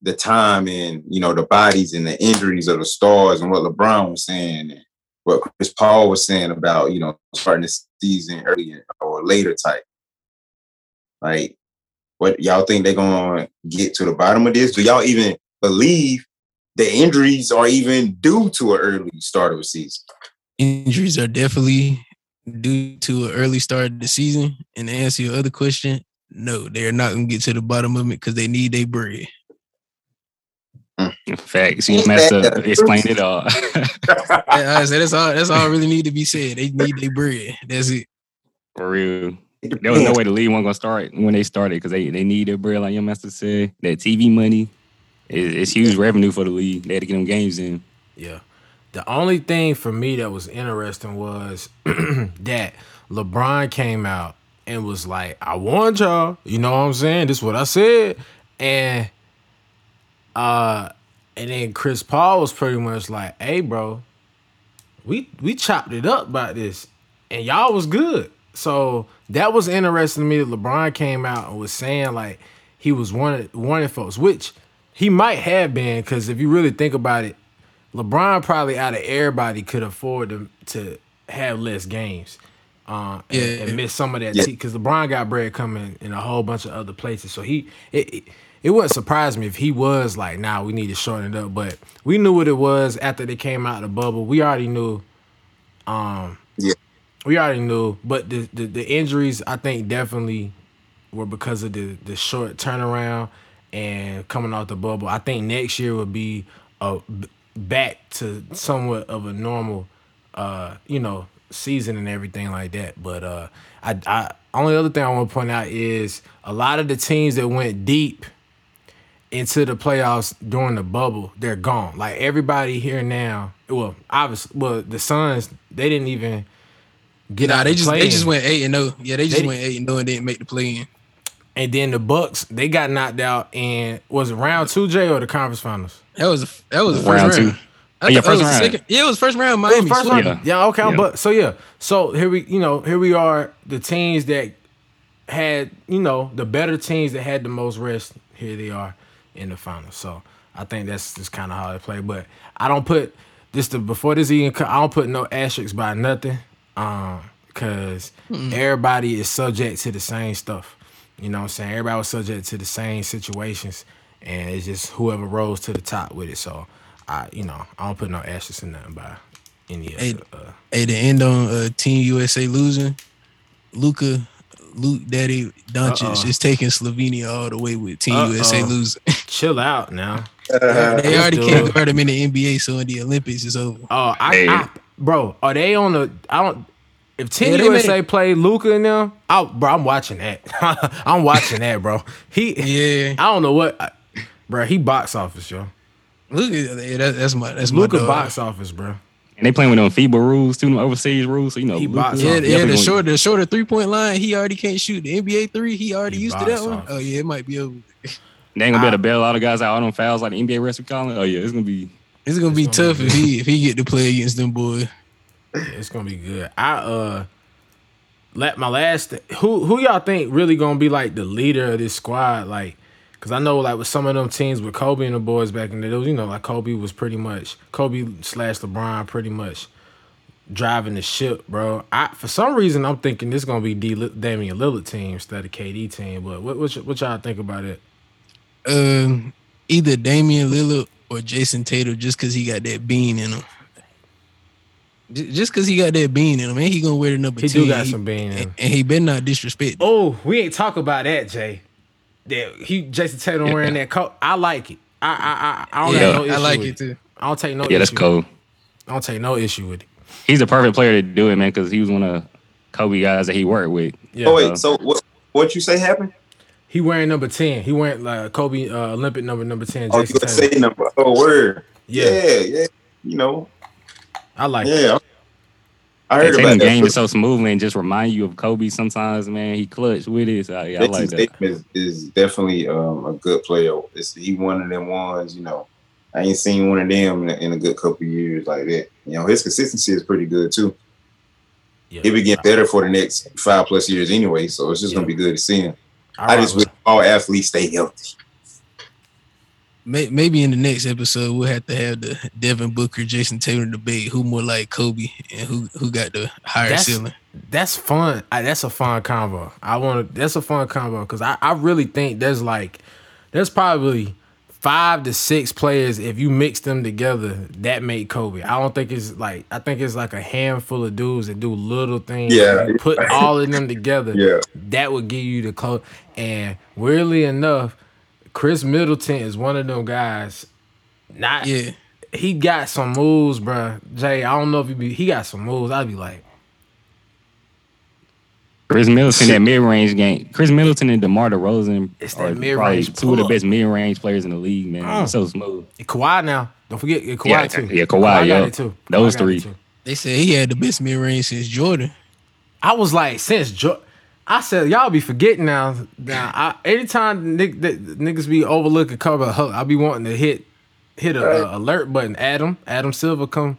the time and, you know, the bodies and the injuries of the stars and what LeBron was saying and what Chris Paul was saying about, you know, starting the season early or later type? Like, what y'all think they're going to get to the bottom of this? Do y'all even believe the injuries are even due to an early start of a season? Injuries are definitely due to an early start of the season. And to answer your other question, no, they're not going to get to the bottom of it because they need their bread. In fact, so you messed up. Explain it all. I said that's all really need to be said. They need their bread. That's it. For real. There was no way the league wasn't going to start when they started because they need their bread, like your master said. That TV money is huge revenue for the league. They had to get them games in. Yeah. The only thing for me that was interesting was that LeBron came out and was like, I warned y'all. You know what I'm saying? This is what I said. And then Chris Paul was pretty much like, hey, bro, we chopped it up about this, and y'all was good. So that was interesting to me that LeBron came out and was saying, like, he was warning folks, which he might have been, because if you really think about it, LeBron probably out of everybody could afford to have less games and miss some of that because LeBron got bread coming in a whole bunch of other places. So it wouldn't surprise me if he was like, nah, we need to shorten it up. But we knew what it was after they came out of the bubble. We already knew. We already knew, but the injuries, I think, definitely were because of the short turnaround and coming off the bubble. I think next year will be back to somewhat of a normal, season and everything like that. But I only other thing I want to point out is a lot of the teams that went deep into the playoffs during the bubble, they're gone. Like, everybody here now, well, obviously, the Suns, they didn't even get out. They just went 8-0. Yeah, they went 8-0 and didn't make the play-in. And then the Bucks, they got knocked out in, was it round 2, Jay, or the conference finals? That was the first round. It was first round. Miami. So here we are. The teams that had, the better teams that had the most rest, here they are in the finals. So I think that's just kind of how they play. But I don't put I don't put no asterisks by nothing. Because everybody is subject to the same stuff. You know what I'm saying? Everybody was subject to the same situations, and it's just whoever rose to the top with it. So, I don't put no ashes in nothing by any of it. Hey, to end on Team USA losing, Luke Daddy Doncic is taking Slovenia all the way with Team USA losing. Chill out now. They already can't guard him in the NBA, so in the Olympics it's over. Bro, are they on the? I don't. If Team USA play Luka in them, I'm watching that. I'm watching that, bro. I don't know what, bro. He box office, yo. Luka, that's my Luka dog. Box office, bro. And they playing with them FIBA rules too, them overseas rules. So he box office. The shorter 3-point line. He already can't shoot the NBA 3. He already used to that office. One. Oh yeah, it might be over. They ain't gonna be able to bail all the guys out on them fouls like the NBA refs are calling. Oh yeah, it's gonna be. It's going to be tough if he get to play against them boys. Yeah, it's going to be good. Who y'all think really going to be like the leader of this squad? Like, because I know like with some of them teams with Kobe and the boys back in the day, like Kobe/LeBron pretty much driving the ship, bro. For some reason, I'm thinking this going to be Damian Lillard team instead of KD team. But what y'all think about it? Either Damian Lillard or Jason Tatum, just because he got that bean in him. Man, he gonna wear the number 10. He do got some bean in him. And he better not disrespect. Oh, we ain't talk about that, Jay. that he Jason Tatum wearing that coat. I like it. I don't have no issue. I like it too. I don't take no issue. Yeah, that's cool. I don't take no issue with it. He's the perfect player to do it, man, because he was one of Kobe guys that he worked with. Yeah. Oh wait, so what you say happened? He wearing number 10. He wearing like Kobe Olympic number 10. Oh, Jason Tatum. Say number. Oh, word. Yeah. You know. I like it. Yeah. I heard about that. The game is so smoothly and just remind you of Kobe sometimes, man. He clutched with it. So, yeah, I like that. Is definitely a good player. He's one of them ones, you know. I ain't seen one of them in a good couple of years like that. You know, his consistency is pretty good, too. Yeah. He'll be getting better for the next 5+ years anyway, so it's just going to be good to see him. I just wish all athletes stay healthy. Maybe in the next episode, we'll have to have the Devin Booker, Jason Tatum debate, who more like Kobe and who got the higher ceiling. That's fun. That's a fun combo. That's a fun combo because I really think there's probably 5 to 6 players, if you mix them together, that make Kobe. I think it's like a handful of dudes that do little things. Yeah. Put all of them together. Yeah. That would give you the close. And weirdly enough, Khris Middleton is one of them guys. He got some moves, bro. Jay, I don't know if he got some moves. I'd be like, Khris Middleton, that mid-range game. Khris Middleton and DeMar DeRozan are probably two of the best mid-range players in the league, man. It's so smooth. Kawhi now. Don't forget Kawhi, too. Yeah, Kawhi, got it, too. Those three. They said he had the best mid-range since Jordan. I was like, since Jordan. I said, y'all be forgetting now. Anytime niggas be overlooking cover, I be wanting to hit a alert button. Adam Silver come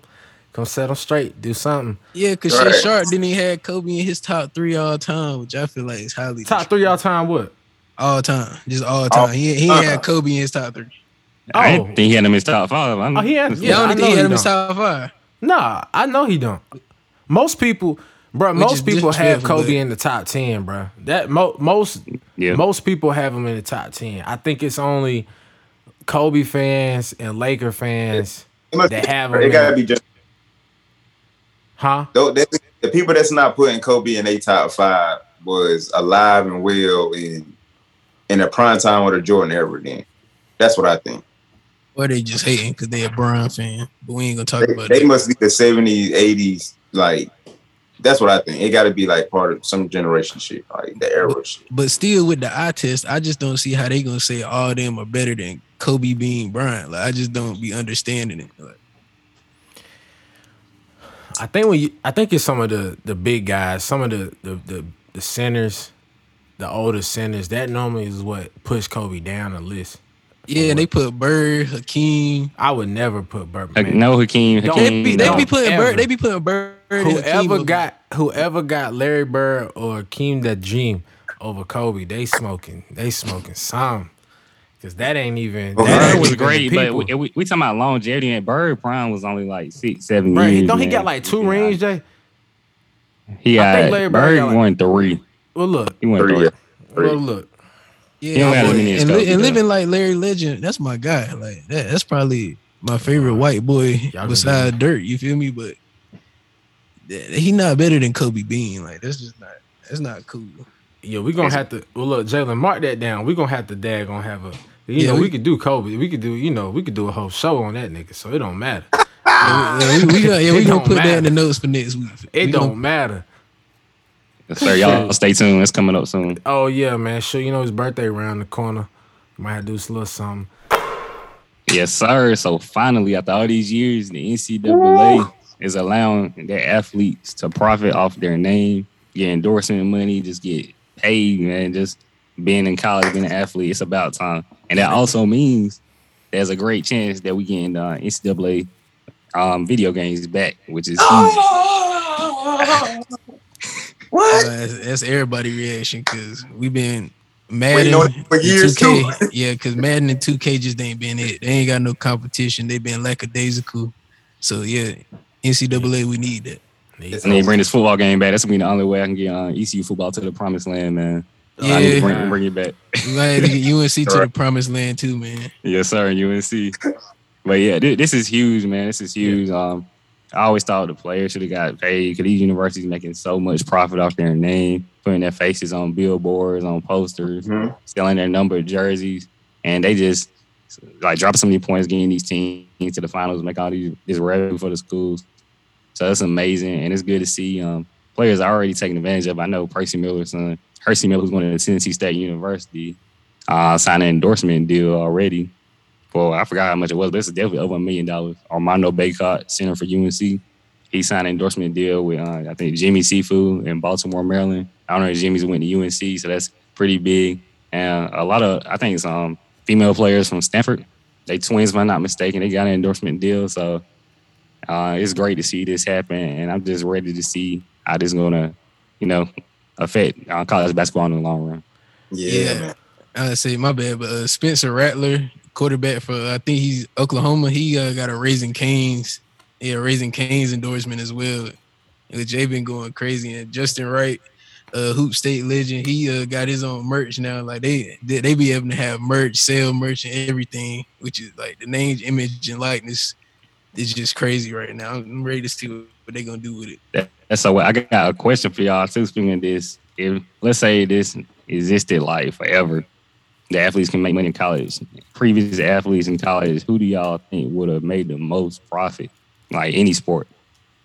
set him straight. Do something. Yeah, because Shaq Sharp didn't even have Kobe in his top 3 all time, which I feel like is highly top 3 all time. What? All time, just all time. He ain't had Kobe in his top 3. I didn't think he had him in his top 5. I know. I don't think he had him in his top 5. Nah, I know he don't. Most people. Bro, most people have Kobe in the top 10, bro. Most people have him in the top 10. I think it's only Kobe fans and Laker fans that have him. It gotta be just, huh? The people that's not putting Kobe in their top 5 was alive and well in the prime time or the Jordan era. Then that's what I think. Or they just hating because they a Bron fan. But we ain't gonna talk about that. They must be the 70s, 80s, like. That's what I think. It got to be like part of some generation shit, like the era shit. But still, with the eye test, I just don't see how they gonna say all of them are better than Kobe being Bryant. Like I just don't be understanding it. Like, I think it's some of the big guys, some of the centers, the older centers. That normally is what pushed Kobe down the list. Yeah, they put Bird, Hakeem. I would never put Bird. No, Hakeem. They be putting Bird. Whoever got Larry Bird or Hakeem Olajuwon over Kobe, they smoking some. Because that ain't even. Well, Bird was great, but we talking about longevity. And Bird prime was only like 6, 7 years. Don't he got like 2 rings, Jay? I think Larry Bird got like, won 3. Well, look, he won 3. Well, look. Yeah, and living like Larry Legend, that's my guy. Like that's probably my favorite white boy besides Dirk. You feel me? But he not better than Kobe Bean. Like that's just not. That's not cool. Yeah, we gonna have to. Well, look, Jalen, mark that down. We gonna have to have a. We could do Kobe. We could do. We could do a whole show on that nigga. So it don't matter. we gonna put that in the notes for next week. It don't matter. So y'all stay tuned. It's coming up soon. Oh yeah, man. Sure, his birthday around the corner. Might do a little something. Yes, sir. So finally, after all these years, the NCAA is allowing their athletes to profit off their name, get endorsement money, just get paid, man. Just being in college, being an athlete, it's about time. And that also means there's a great chance that we getting NCAA video games back, which is huge. What? That's everybody's reaction because we've been Madden for years 2K. Too. Yeah, because Madden and 2K just ain't been it. They ain't got no competition. They been lackadaisical. So, yeah, NCAA, we need that. And they bring this football game back. That's going to be the only way I can get ECU football to the promised land, man. Yeah. I need to bring it back. We might have to get UNC to the promised land, too, man. Yes, sir, UNC. But, yeah, this is huge, man. This is huge. I always thought the players should have got paid because these universities making so much profit off their name, putting their faces on billboards, on posters, mm-hmm. selling their number of jerseys, and they just like dropping so many points, getting these teams to the finals, make all these this revenue for the schools. So that's amazing, and it's good to see players are already taking advantage of. I know Percy Miller's son, Hersey Miller, who's going to Tennessee State University, signed an endorsement deal already. Well, I forgot how much it was, but it's definitely over $1 million. Armando Baycott, center for UNC, he signed an endorsement deal with, I think, Jimmy Sifu in Baltimore, Maryland. I don't know if Jimmy's went to UNC, so that's pretty big. And a lot of, I think it's female players from Stanford. They twins, if I'm not mistaken. They got an endorsement deal, so it's great to see this happen. And I'm just ready to see how this is going to, you know, affect college basketball in the long run. Yeah. I say my bad, but Spencer Rattler, quarterback for, I think he's Oklahoma. He got a Raising Cane's endorsement as well. Jay been going crazy, and Justin Wright, Hoop State legend, he got his own merch now. Like they be able to have merch, sell merch, and everything, which is like the name, image, and likeness is just crazy right now. I'm ready to see what they gonna do with it. That's so. I got a question for y'all too. Speaking of this, if let's say this existed like forever. The athletes can make money in college. Previous athletes in college, who do y'all think would have made the most profit, like any sport?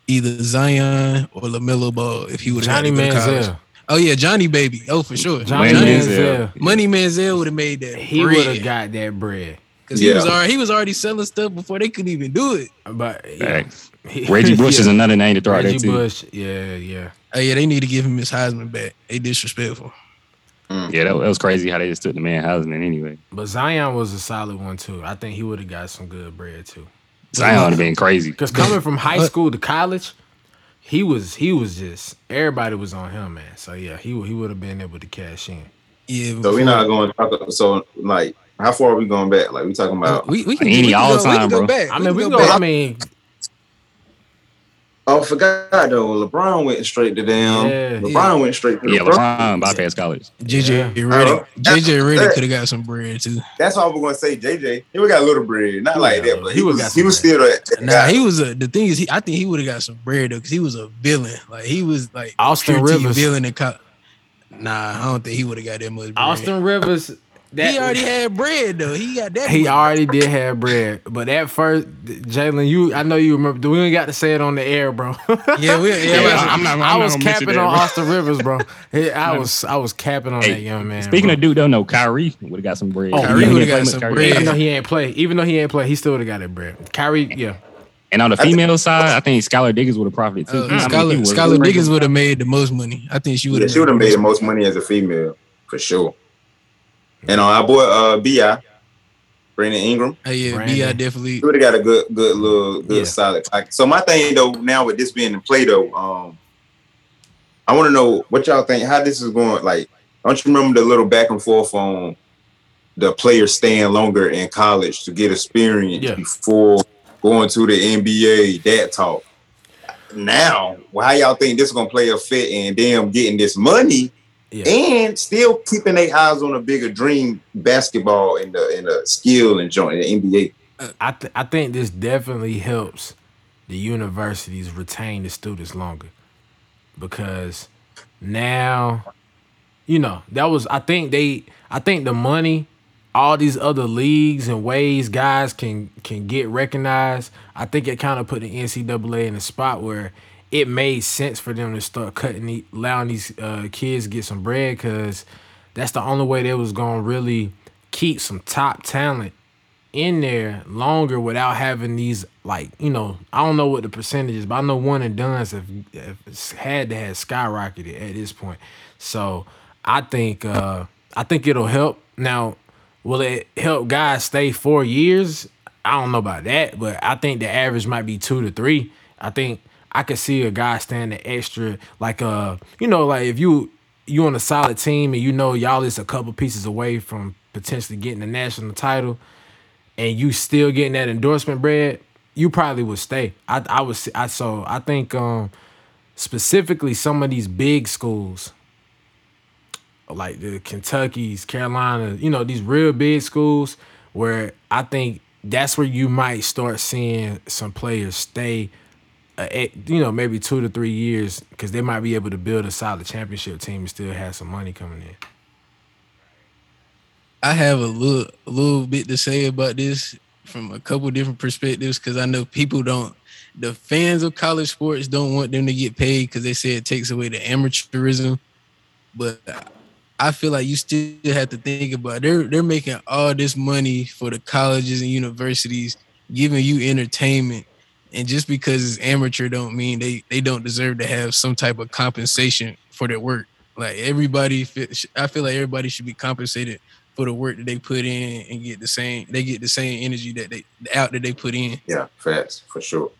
Either Zion or LaMelo Ball, if he would have Johnny Manziel. Oh, yeah, Johnny Baby. Oh, for sure. Johnny Manziel. Money Manziel would have made that. He would have got that bread. Because he was already selling stuff before they could even do it. But yeah. Reggie Bush is another name to throw out there, too. Reggie Bush, yeah. Oh, yeah, they need to give him his Heisman back. They disrespectful. Yeah, that was crazy how they just took the man Heisman anyway. But Zion was a solid one, too. I think he would have got some good bread, too. Zion would have been crazy. Because coming from high school to college, he was just, everybody was on him, man. So, yeah, he would have been able to cash in. Yeah. So, we're not going to, so, like, how far are we going back? Like, we talking about. We can any all the time, bro. I mean, I forgot though. LeBron went straight to them. Yeah, LeBron went straight to them. Yeah, LeBron bypassed college. JJ Redick could have got some bread too. That's all we're gonna say. JJ, he would got a little bread, not like that, but he was still that. The thing is, I think he would have got some bread though, because he was a villain. Like he was like Austin Rivers villain in college. Nah, I don't think he would have got that much bread. Austin Rivers. He already had bread though. He got that. He already did have bread, but at first, Jalen, I know you remember. We ain't got to say it on the air, bro. I was capping on Austin Rivers, bro. I was capping on that young man. Speaking of dude, though, Kyrie would have got some bread. Oh, Kyrie would have got some bread. Even though he ain't play, he still would have got that bread. Kyrie, yeah. And on the female side, I think Skylar Diggins would have profited too. Skylar Diggins would have made the most money. I think she would have. She would have made the most money as a female for sure. And on our boy B.I., Brandon Ingram. Oh, yeah, B.I. definitely. He would have got a good solid pocket. So my thing, though, now with this being in play, though, I want to know what y'all think, how this is going. Like, don't you remember the little back and forth on the players staying longer in college to get experience before going to the NBA, that talk? Now, how y'all think this is going to play a fit and them getting this money? Yeah. And still keeping their eyes on a bigger dream, basketball and the skill and joint the NBA. I think this definitely helps the universities retain the students longer, because now, you know, that was I think the money, all these other leagues and ways guys can get recognized. I think it kind of put the NCAA in a spot where it made sense for them to start allowing these kids get some bread, because that's the only way they was going to really keep some top talent in there longer without having these, like, you know, I don't know what the percentage is, but I know one and dones have had to have skyrocketed at this point. So I think it'll help. Now, will it help guys stay 4 years? I don't know about that, but I think the average might be 2 to 3. I think I could see a guy staying the extra, like, you know, like if you on a solid team and you know y'all is a couple pieces away from potentially getting a national title and you still getting that endorsement bread, you probably would stay. I think specifically some of these big schools like the Kentuckys, Carolina, you know, these real big schools where I think that's where you might start seeing some players stay maybe 2 to 3 years, because they might be able to build a solid championship team and still have some money coming in. I have a little bit to say about this from a couple different perspectives, because I know the fans of college sports don't want them to get paid because they say it takes away the amateurism. But I feel like you still have to think about it. They're making all this money for the colleges and universities, giving you entertainment. And just because it's amateur don't mean they don't deserve to have some type of compensation for their work. Like I feel like everybody should be compensated for the work that they put in and get the same energy that they put in. Yeah, facts, for sure.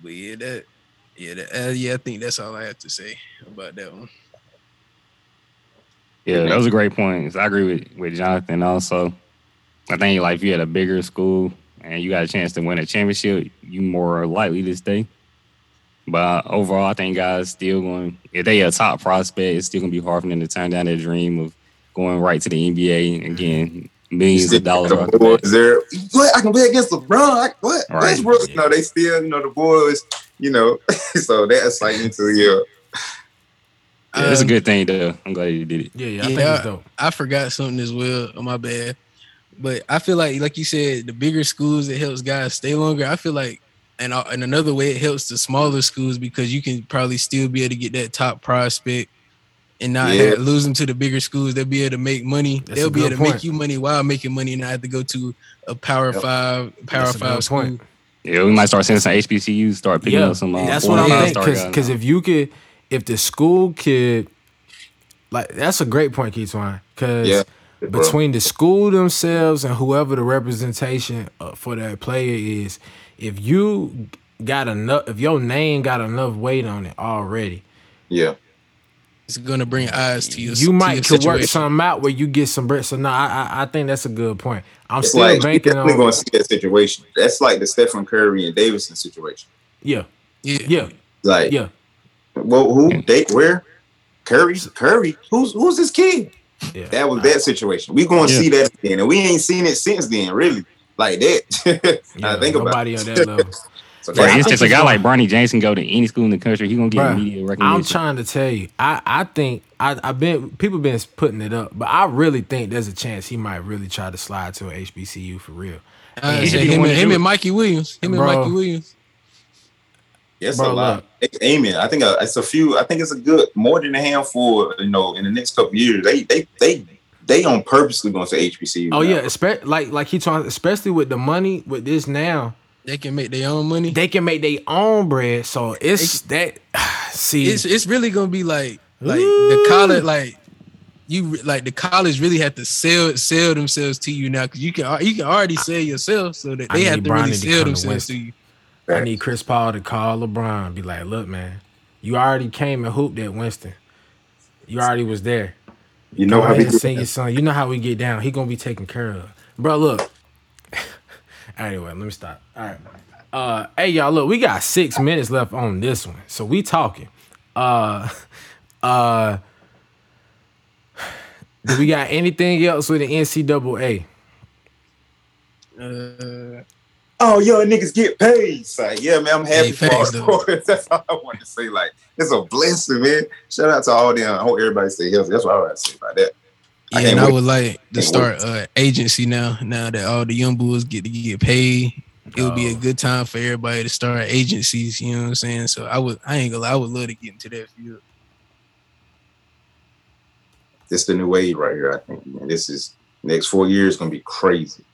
But I think that's all I have to say about that one. Yeah, those are great points. I agree with Jonathan also. I think like if you had a bigger school and you got a chance to win a championship, you more likely to stay. But overall, I think guys still going, if they a top prospect, it's still going to be hard for them to turn down their dream of going right to the NBA and getting millions of dollars. The boys there. What? I can play against LeBron. What? Right. Yeah. No, they still, the boys, so that's like into yeah. Yeah, that's a good thing, though. I'm glad you did it. Yeah, I think it's dope. I forgot something as well. Oh, my bad. But I feel like you said, the bigger schools, it helps guys stay longer. I feel like, and another way, it helps the smaller schools because you can probably still be able to get that top prospect and not lose them to the bigger schools. They'll be able to make money. They'll be able to make you money while making money and not have to go to a power five school. Point. Yeah, we might start seeing some HBCUs start picking up some. That's what I'm saying. Because if the school kid, like, that's a great point, Keith Twine. Because between the school themselves and whoever the representation for that player is, if your name got enough weight on it already, it's gonna bring eyes to you. You might could work something out where you get some bread. So no, I think that's a good point. I'm it's still like, banking on. We're gonna see that situation. That's like the Stephen Curry and Davidson situation. Yeah. Like well, who? They where? Curry. Who's this kid? Yeah, that was that situation. We gonna see that again, and we ain't seen it since then. Really, like that. I think nobody about on that level. So it's just a guy like Bronny James can go to any school in the country. He gonna get immediate recognition. I'm trying to tell you, I think I've been people been putting it up, but I really think there's a chance he might really try to slide to an HBCU for real. Him and Mikey Williams. Yes, bro, a lot. It's aiming. I think it's a few. I think it's a good more than a handful. In the next couple of years, they on purposely going to HBCU. Oh now. Yeah, especially with the money with this now, they can make their own money. They can make their own bread. So it's really going to be like the college the college really have to sell themselves to you now because you can already sell yourself so that they have to really sell themselves to you. I need Chris Paul to call LeBron and be like, look, man, you already came and hooped at Winston. You already was there. You know how we sing your son. You know how we get down. He gonna be taken care of. Bro, look. Anyway, let me stop. All right. Hey y'all, look, we got 6 minutes left on this one. So we talking. Do we got anything else with the NCAA? Oh, yo, niggas get paid. Like, yeah, man, I'm happy for it. That's all I want to say. Like, it's a blessing, man. Shout out to all them. I hope everybody stay healthy. That's what I want to say about that. Yeah, I would like to start agency now. Now that all the young boys get to get paid, it would be a good time for everybody to start agencies. You know what I'm saying? So I would love to get into that field. This the new wave right here. I think, man. This is next 4 years gonna be crazy.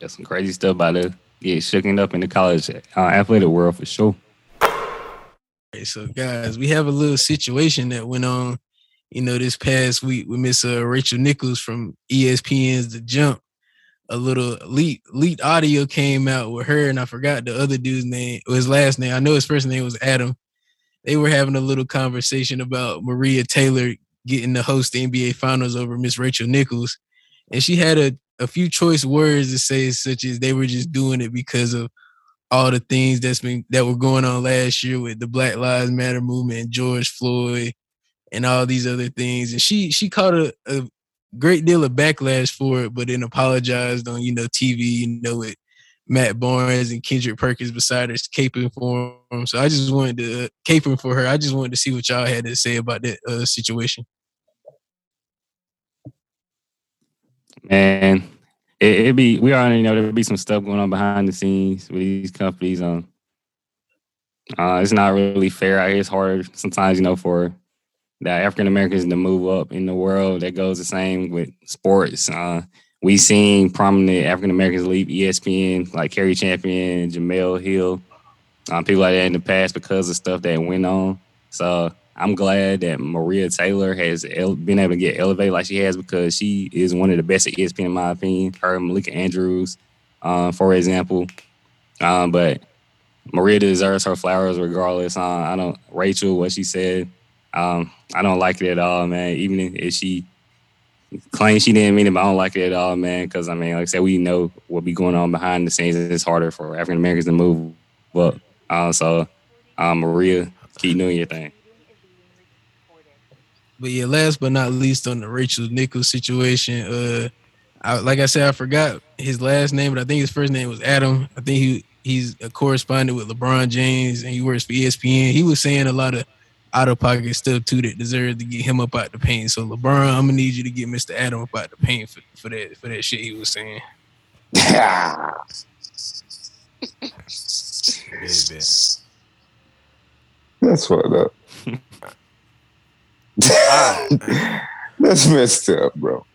That's some crazy stuff about it. Yeah, shooking up in the college athletic world for sure. So, guys, we have a little situation that went on, this past week with Miss Rachel Nichols from ESPN's The Jump. A little leaked audio came out with her, and I forgot the other dude's name, or his last name. I know his first name was Adam. They were having a little conversation about Maria Taylor getting to host the NBA Finals over Miss Rachel Nichols, and she had a few choice words to say, such as they were just doing it because of all the things that were going on last year with the Black Lives Matter movement and George Floyd and all these other things. And she caught a great deal of backlash for it, but then apologized on, TV, with Matt Barnes and Kendrick Perkins beside her caping for him. So I just wanted to caping for her. I just wanted to see what y'all had to say about that situation. Man, it be we already know there'll be some stuff going on behind the scenes with these companies. It's not really fair out here. It's hard sometimes, you know, for the African Americans to move up in the world. That goes the same with sports. We seen prominent African Americans leave ESPN, like Kerry Champion and Jamel Hill, people like that in the past because of stuff that went on. So I'm glad that Maria Taylor has been able to get elevated like she has, because she is one of the best at ESPN in my opinion. Her, Malika Andrews, for example. But Maria deserves her flowers regardless. I don't Rachel what she said. I don't like it at all, man. Even if she claims she didn't mean it, but I don't like it at all, man. Because I mean, like I said, we know what be going on behind the scenes, and it's harder for African Americans to move up. So, Maria, keep doing your thing. But yeah, last but not least on the Rachel Nichols situation, I forgot his last name, but I think his first name was Adam. I think he's a correspondent with LeBron James, and he works for ESPN. He was saying a lot of out-of-pocket stuff, too, that deserved to get him up out the paint. So, LeBron, I'm going to need you to get Mr. Adam up out the paint for that shit he was saying. Yeah. That's what up. That's messed up, bro.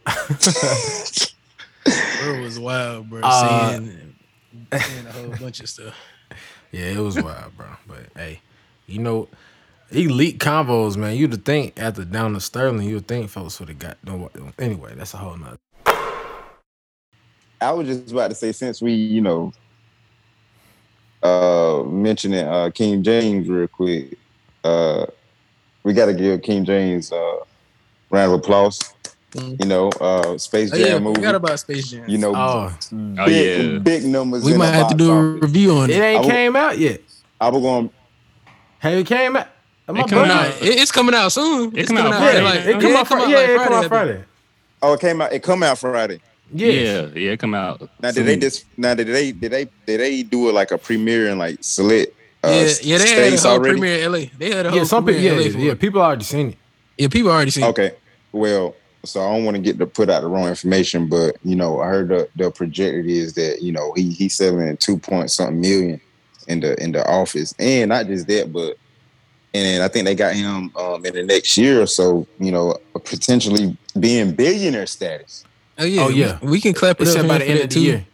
It was wild, bro. Saying a whole bunch of stuff. Yeah, it was wild, bro. But, hey, you know, elite combos, man. You'd think after down to Sterling, you'd think folks would have got no. Anyway, that's a whole nother. I was just about to say, since we, you know, mentioning King James real quick, we got to give King James a round of applause. Mm-hmm. You know, Space Jam movie. Forgot about Space Jam. You know, big numbers. We might have to do a review on it. It ain't came out yet. It came out. It's coming out soon. It's coming out Friday. It come out Friday. Oh, it come out Friday. Yeah, it come out. Now soon. Did they do it like a premiere in like select they had a whole premiere in LA. They had a whole premiere in LA. Yeah, people already seen it. Yeah, people already seen it. Okay. Well, so I don't want to get to put out the wrong information, but you know, I heard the projected is that, you know, he's selling 2 point something million in the office. And not just that, but and I think they got him in the next year or so, you know, potentially being billionaire status. Oh yeah. We can clap it up by the end of the year.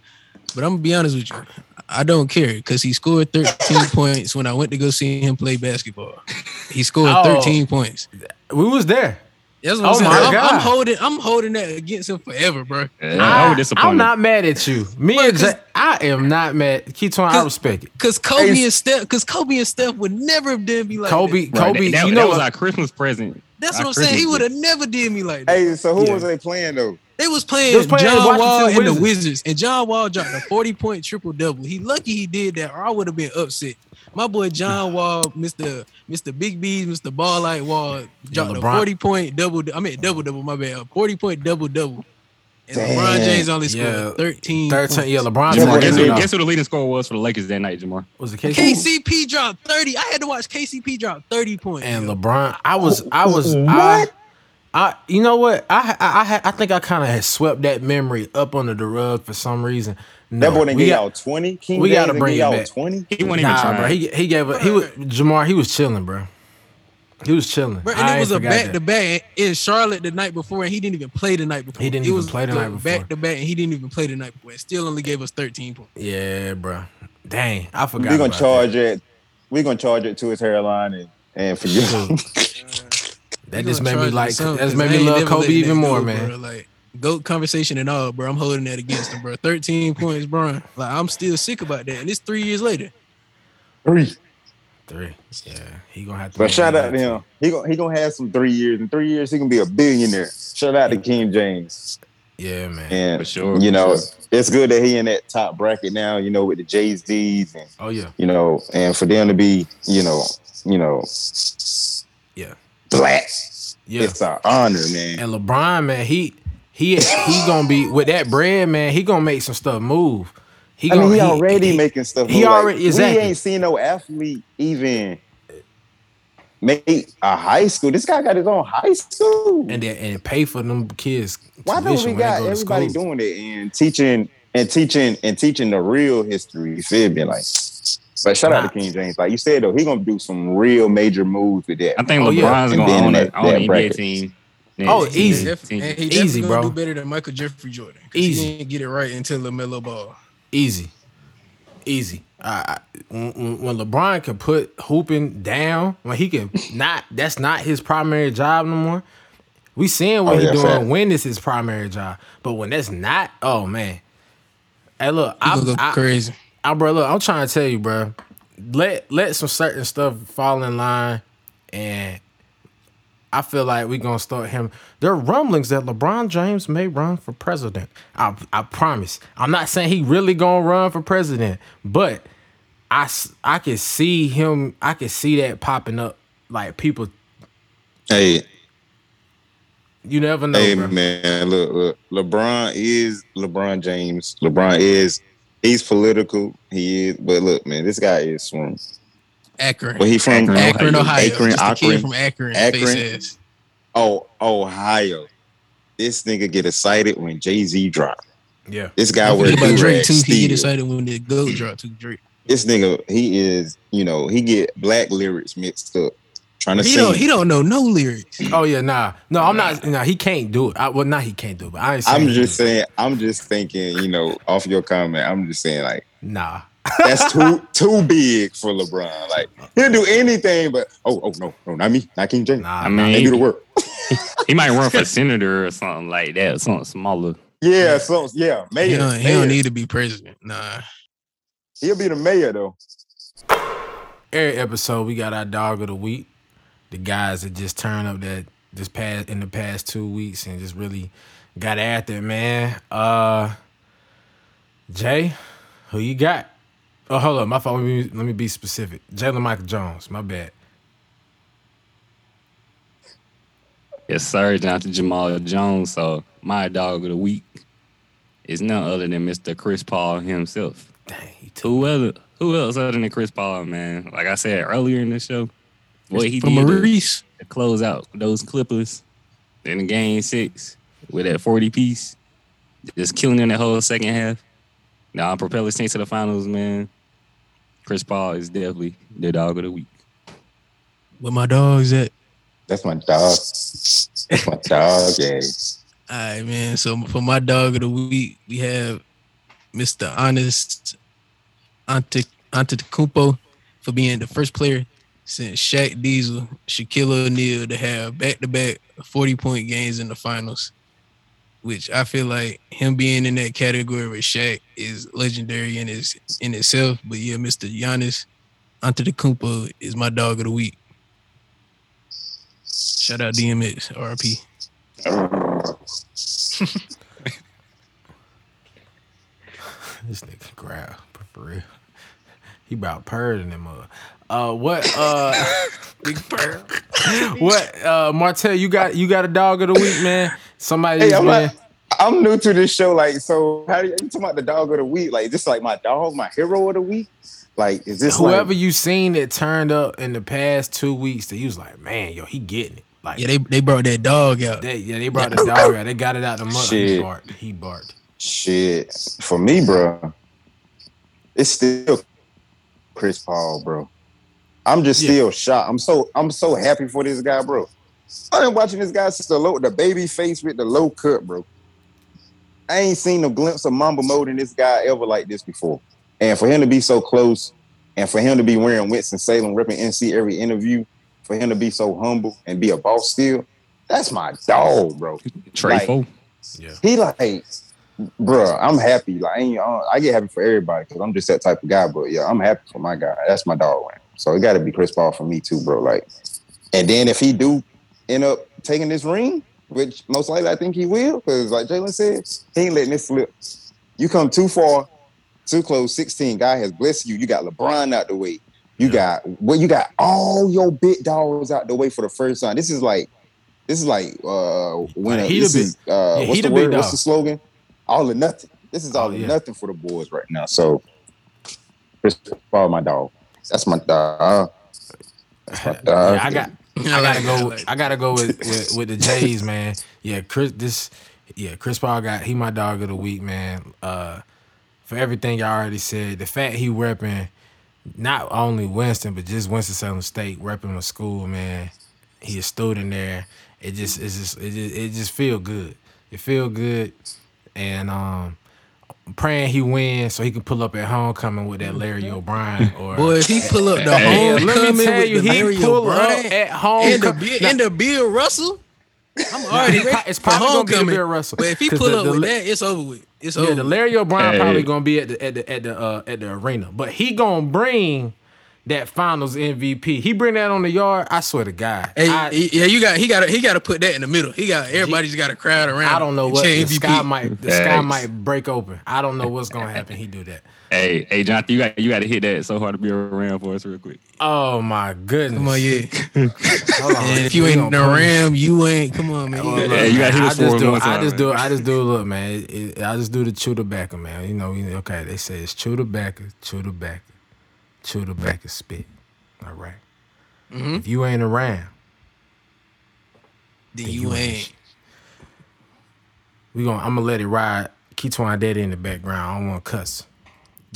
But I'm going to be honest with you. I don't care, because he scored 13 points when I went to go see him play basketball. He scored 13 points. We was there. That's what I'm saying. God. I'm holding that against him forever, bro. I'm not mad at you. I am not mad. Keaton, I respect it. Because Kobe and Steph would never have done me like that. That was our Christmas present. That's what I'm saying. He would have never did me like that. Hey, so who was they playing, though? They was playing John Wall and the Wizards. And John Wall dropped a 40-point triple-double. He lucky he did that, or I would have been upset. My boy John Wall, Mr. Big B's, Mr. Ball-Light Wall, dropped a 40-point double-double, my bad. A 40-point double-double. And LeBron James only scored 13 points. Yeah, LeBron James. Guess who the leading scorer was for the Lakers that night, Jamar? Was it KCP dropped 30. I had to watch KCP drop 30 points. And LeBron, you know what? I think I kind of had swept that memory up under the rug for some reason. No, that boy didn't get out 20. King we got to bring him back. 20? He wasn't even trying. Bro, Jamar, he was chilling, bro. He was chilling. Bro, and it was a back-to-back in Charlotte the night before, and he didn't even play the night before. Back-to-back, and he didn't even play the night before. It still only gave us 13 points. Yeah, bro. Dang, I forgot. We're going to charge it. We're going to charge it to his hairline and forget him. That just made me love Kobe even more, man. Bro, like, GOAT conversation and all, bro. I'm holding that against him, bro. 13 points, bro. Like, I'm still sick about that. And it's 3 years later. Three. Yeah. He gonna have to. But shout out to him. He gonna have some 3 years. In 3 years, he gonna be a billionaire. Shout out to King James. Yeah, man. And, for sure. You know, it's good that he in that top bracket now, you know, with the Jay-Z's and you know, and for them to be, you know. Yeah. Black. Yeah. It's an honor, man. And LeBron, man, he gonna be with that bread, man. He gonna make some stuff move. He already making stuff. He already, exactly. We ain't seen no athlete even make a high school. This guy got his own high school, and pay for them kids. Why don't we got everybody doing it and teaching the real history? You feel me, like. But shout out to King James, like you said though, he gonna do some real major moves with that. I think LeBron's going on that NBA team. Easy, bro. Do better than Michael Jeffrey Jordan. Easy, he didn't get it right until LaMelo Ball. Easy. When LeBron can put hooping down, when he can not, that's not his primary job no more. We seeing what he's doing when it's his primary job, but when that's not, oh man. Hey, look, I'm crazy. Bro, look, I'm trying to tell you, bro. Let some certain stuff fall in line, and I feel like we're gonna start him. There are rumblings that LeBron James may run for president. I promise. I'm not saying he really gonna run for president, but I can see him. I can see that popping up, like people. Hey, you never know. Hey, bro. Man, look, LeBron James. LeBron is. He's political. He is, but look, man, this guy is from Akron. Well, he from Akron, Ohio. Akron. Oh, Ohio. This nigga get excited when Jay-Z drop. Yeah, this guy wears Drake too. He get excited when the Go drop too. Drake. This nigga, he is, you know, he get black lyrics mixed up. He don't know no lyrics. Oh yeah, nah. No, I'm not. Nah, he can't do it. He can't do it. But I ain't saying I'm just thinking. You know, off your comment, I'm just saying like, nah, that's too big for LeBron. Like he'll do anything, but no, not me, not King James. Nah, I mean, he do the work. He might run for senator or something like that, or something smaller. Yeah, something. Yeah, mayor. He don't need to be president. Nah, he'll be the mayor though. Every episode, we got our dog of the week. The guys that just turned up in the past 2 weeks and just really got after it, man. Jay, who you got? Oh, hold up, my fault. Let me be specific. Jalen Michael Jones, my bad. Yes, sir, Jonathan Jamal Jones. So my dog of the week is none other than Mr. Chris Paul himself. Dang, who else other than Chris Paul, man? Like I said earlier in the show. What he did to close out those Clippers in game 6 with that 40-piece, just killing in that whole second half. Now I'm propelling team to the finals, man. Chris Paul is definitely the dog of the week. Where my dog's at? That's my dog. That's my dog, yeah. All right, man. So for my dog of the week, we have Mr. Antetokounmpo for being the first player since Shaq Diesel, Shaquille O'Neal to have back-to-back 40-point games in the finals, which I feel like him being in that category with Shaq is legendary in itself. But, yeah, Mr. Giannis Antetokounmpo is my dog of the week. Shout out DMX, RP. This nigga growl, but for real. He about purred in them up. Martell, you got a dog of the week, man. Somebody, hey, I'm new to this show, like, so how do you talking about the dog of the week? Like, is this like my dog, my hero of the week? Like, is this whoever you seen that turned up in the past 2 weeks that you was like, man, yo, he getting it. Like, yeah, they brought that dog out. They brought the dog out. They got it out the mud. He barked. Shit, for me, bro, it's still Chris Paul, bro. I'm just still shocked. I'm so happy for this guy, bro. I've been watching this guy since the baby face with the low cut, bro. I ain't seen no glimpse of Mamba mode in this guy ever like this before. And for him to be so close, and for him to be wearing Winston-Salem, repping NC every interview, for him to be so humble and be a boss still, that's my dog, bro. Trayful. Like, yeah. He like, bro, I'm happy. Like, I get happy for everybody because I'm just that type of guy. But yeah, I'm happy for my guy. That's my dog, man. So it got to be Chris Paul for me too, bro. Like, and then if he do end up taking this ring, which most likely I think he will, because like Jalen said, he ain't letting this slip. You come too far, too close. 16 guy has blessed you. You got LeBron out the way. You got all your big dogs out the way for the first time. This is like when he's the big dog. What's the slogan? All or nothing. This is all nothing for the Bulls right now. So, Chris Paul, my dog. That's my dog. Yeah, I gotta go with the Jays, man. Yeah, Chris Paul he my dog of the week, man. For everything y'all already said, the fact he repping not only Winston but just Winston-Salem State, repping a school, man. He a student there. It just feel good. It feel good, and praying he wins so he can pull up at homecoming with that Larry O'Brien. Boy, if he pull up the homecoming with the Larry O'Brien at home and the Bill Russell, I'm already ready. It's probably going to be Bill Russell. But if he pull up with that, it's over with. It's over. Yeah, the Larry O'Brien probably going to be at the arena, but he going to bring that Finals MVP. He bring that on the yard. I swear to God. Hey, he got to put that in the middle. Everybody's got to crowd around. I don't know what the sky might break open. I don't know what's gonna happen. He do that. Hey, Jonathan, you got to hit that. It's so hard to be around for us real quick. Oh my goodness. Come on, yeah. Hold on, man, if you ain't the Ram, you ain't. Come on, man. You got to hit us for one time. I just do. Look, man. I just do the chew tobacco, man. You know. Okay, they say it's chew tobacco. Chew the back and spit. All right. Mm-hmm. If you ain't around, then you ain't. I'm gonna let it ride. Keep twirling daddy in the background. I don't want to cuss.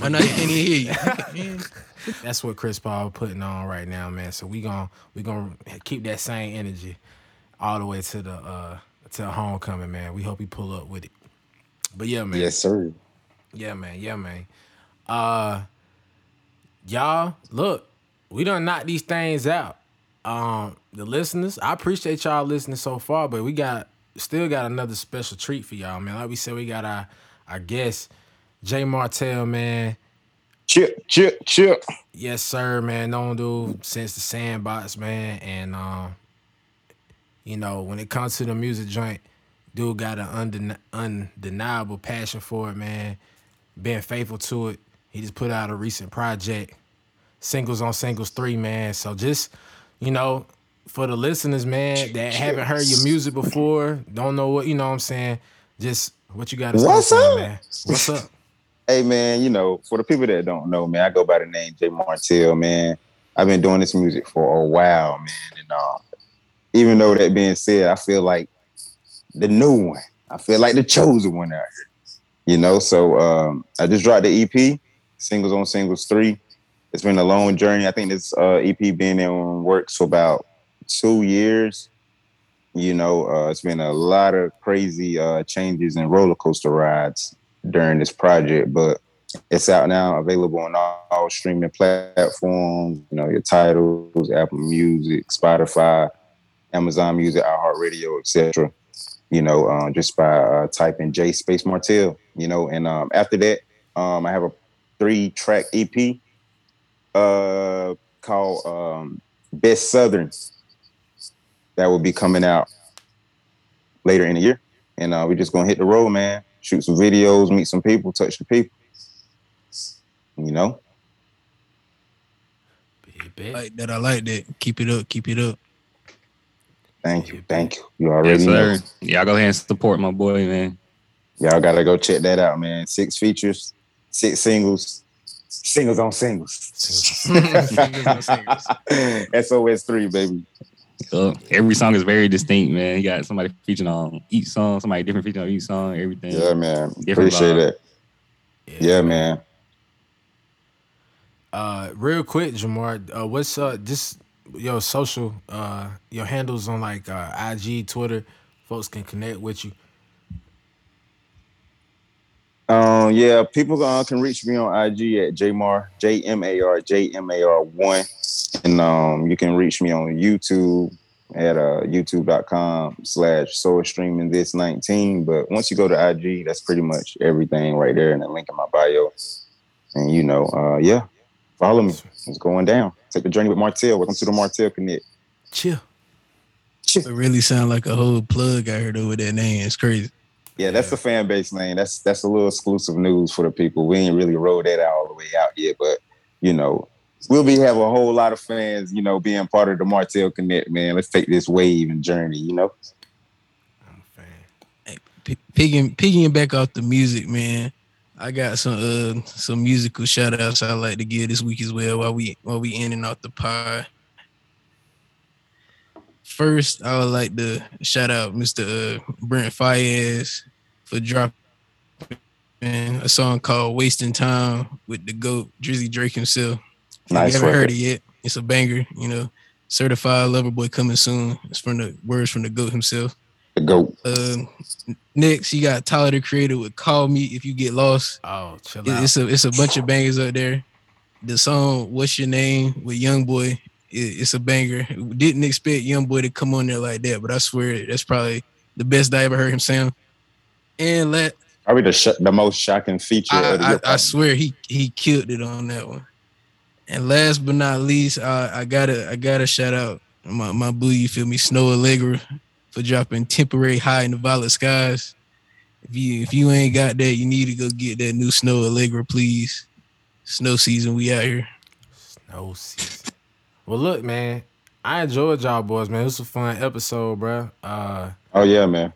I know you can't hear you. That's what Chris Paul putting on right now, man. So we gonna keep that same energy all the way to the homecoming, man. We hope he pull up with it. But yeah, man. Yes, sir. Yeah, man. Y'all, look, we done knocked these things out. The listeners, I appreciate y'all listening so far, but we still got another special treat for y'all, man. Like we said, we got our guest, Jay Martell, man. Chip. Yes, sir, man. Known dude since the Sandbox, man. And when it comes to the music joint, dude got an undeniable passion for it, man. Been faithful to it. He just put out a recent project, Singles on Singles 3, man. So just, for the listeners, man, that haven't heard your music before, don't know what, what I'm saying, just what you got to say. What's up, man? What's up? Hey, man, for the people that don't know, man, I go by the name Jay Martell, man. I've been doing this music for a while, man. And even though that being said, I feel like the new one. I feel like the chosen one out here, So I just dropped the EP. Singles on Singles 3. It's been a long journey. I think this EP been in works for about 2 years. It's been a lot of crazy changes and roller coaster rides during this project, but it's out now, available on all streaming platforms. Your titles, Apple Music, Spotify, Amazon Music, iHeartRadio, etc. Just by typing J Space Martell. And after that, I have a 3-track EP called Best Southern that will be coming out later in the year. And we're just going to hit the road, man. Shoot some videos, meet some people, touch the people. I like that. Keep it up. Thank you. You already know. Y'all go ahead and support my boy, man. Y'all got to go check that out, man. 6 features. 6 singles, singles on singles. SOS 3, baby. Every song is very distinct, man. You got somebody featuring on each song, somebody different featuring on each song, everything. Yeah, man. Appreciate it. Yeah, man. Real quick, Jamar, what's just your social, your handles on like IG, Twitter, folks can connect with you. People can reach me on IG at JMAR1, and you can reach me on YouTube at youtube.com/soulstreamingthis19. But once you go to IG, that's pretty much everything right there, and the link in my bio. And follow me. It's going down. Take the journey with Martell. Welcome to the Martell Connect. Chill. It really sound like a whole plug I heard over that name. It's crazy. Yeah, that's the fan base lane. That's a little exclusive news for the people. We ain't really rolled that out all the way out yet, but we'll have a whole lot of fans, being part of the Martell Connect, man. Let's take this wave and journey, I'm a fan. Hey, piggying back off the music, man. I got some musical shout outs I like to give this week as well while we ending off the pod. First, I would like to shout out Mr. Brent Fayez for dropping a song called Wasting Time with the GOAT, Drizzy Drake himself. Nice. If you haven't heard it yet, it's a banger, you know. Certified Lover Boy coming soon. It's from the words from the GOAT himself. The GOAT. Next, you got Tyler, the Creator with Call Me If You Get Lost. Oh, chill out. It's a bunch of bangers out there. The song What's Your Name with Youngboy, it's a banger. Didn't expect Youngboy to come on there like that, but I swear that's probably the best I ever heard him sound. And that probably the most shocking feature. I swear he killed it on that one. And last but not least, I gotta shout out my boo, you feel me, Snow Allegra, for dropping Temporary High in the Violet Skies. If you ain't got that, you need to go get that new Snow Allegra, please. Snow season, we out here. Snow season. Well, look, man, I enjoyed y'all boys, man. It was a fun episode, bro. Oh yeah, man.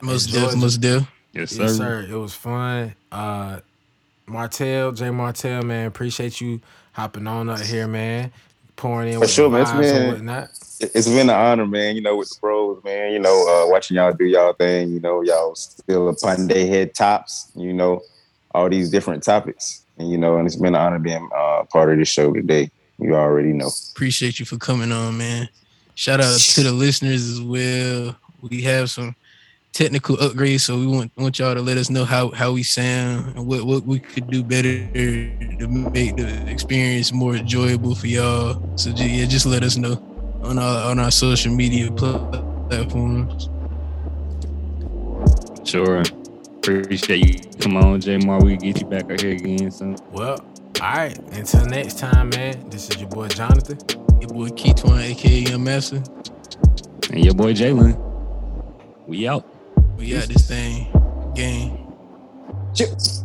Most deaf. Yes, sir. It was fun. Jay Martell, man, appreciate you hopping on up here, man. Pouring in with sure, man. It's been an honor, man, you know, with the bros, man, you know, watching y'all do y'all thing, you know, y'all still upon their head tops, you know, all these different topics, and, you know, and it's been an honor being part of this show today. You already know. Appreciate you for coming on, man. Shout out to the listeners as well. We have some technical upgrades, so we want y'all to let us know how we sound and what we could do better to make the experience more enjoyable for y'all. So yeah, just let us know on our social media platforms. Sure. Appreciate you. Come on, J-Mar. We get you back out here again soon. Well, all right. Until next time, man. This is your boy Jonathan. Your boy Keytwine, a.k.a. Young Master. And your boy Jalen. We out. We out this thing. Game. Cheers.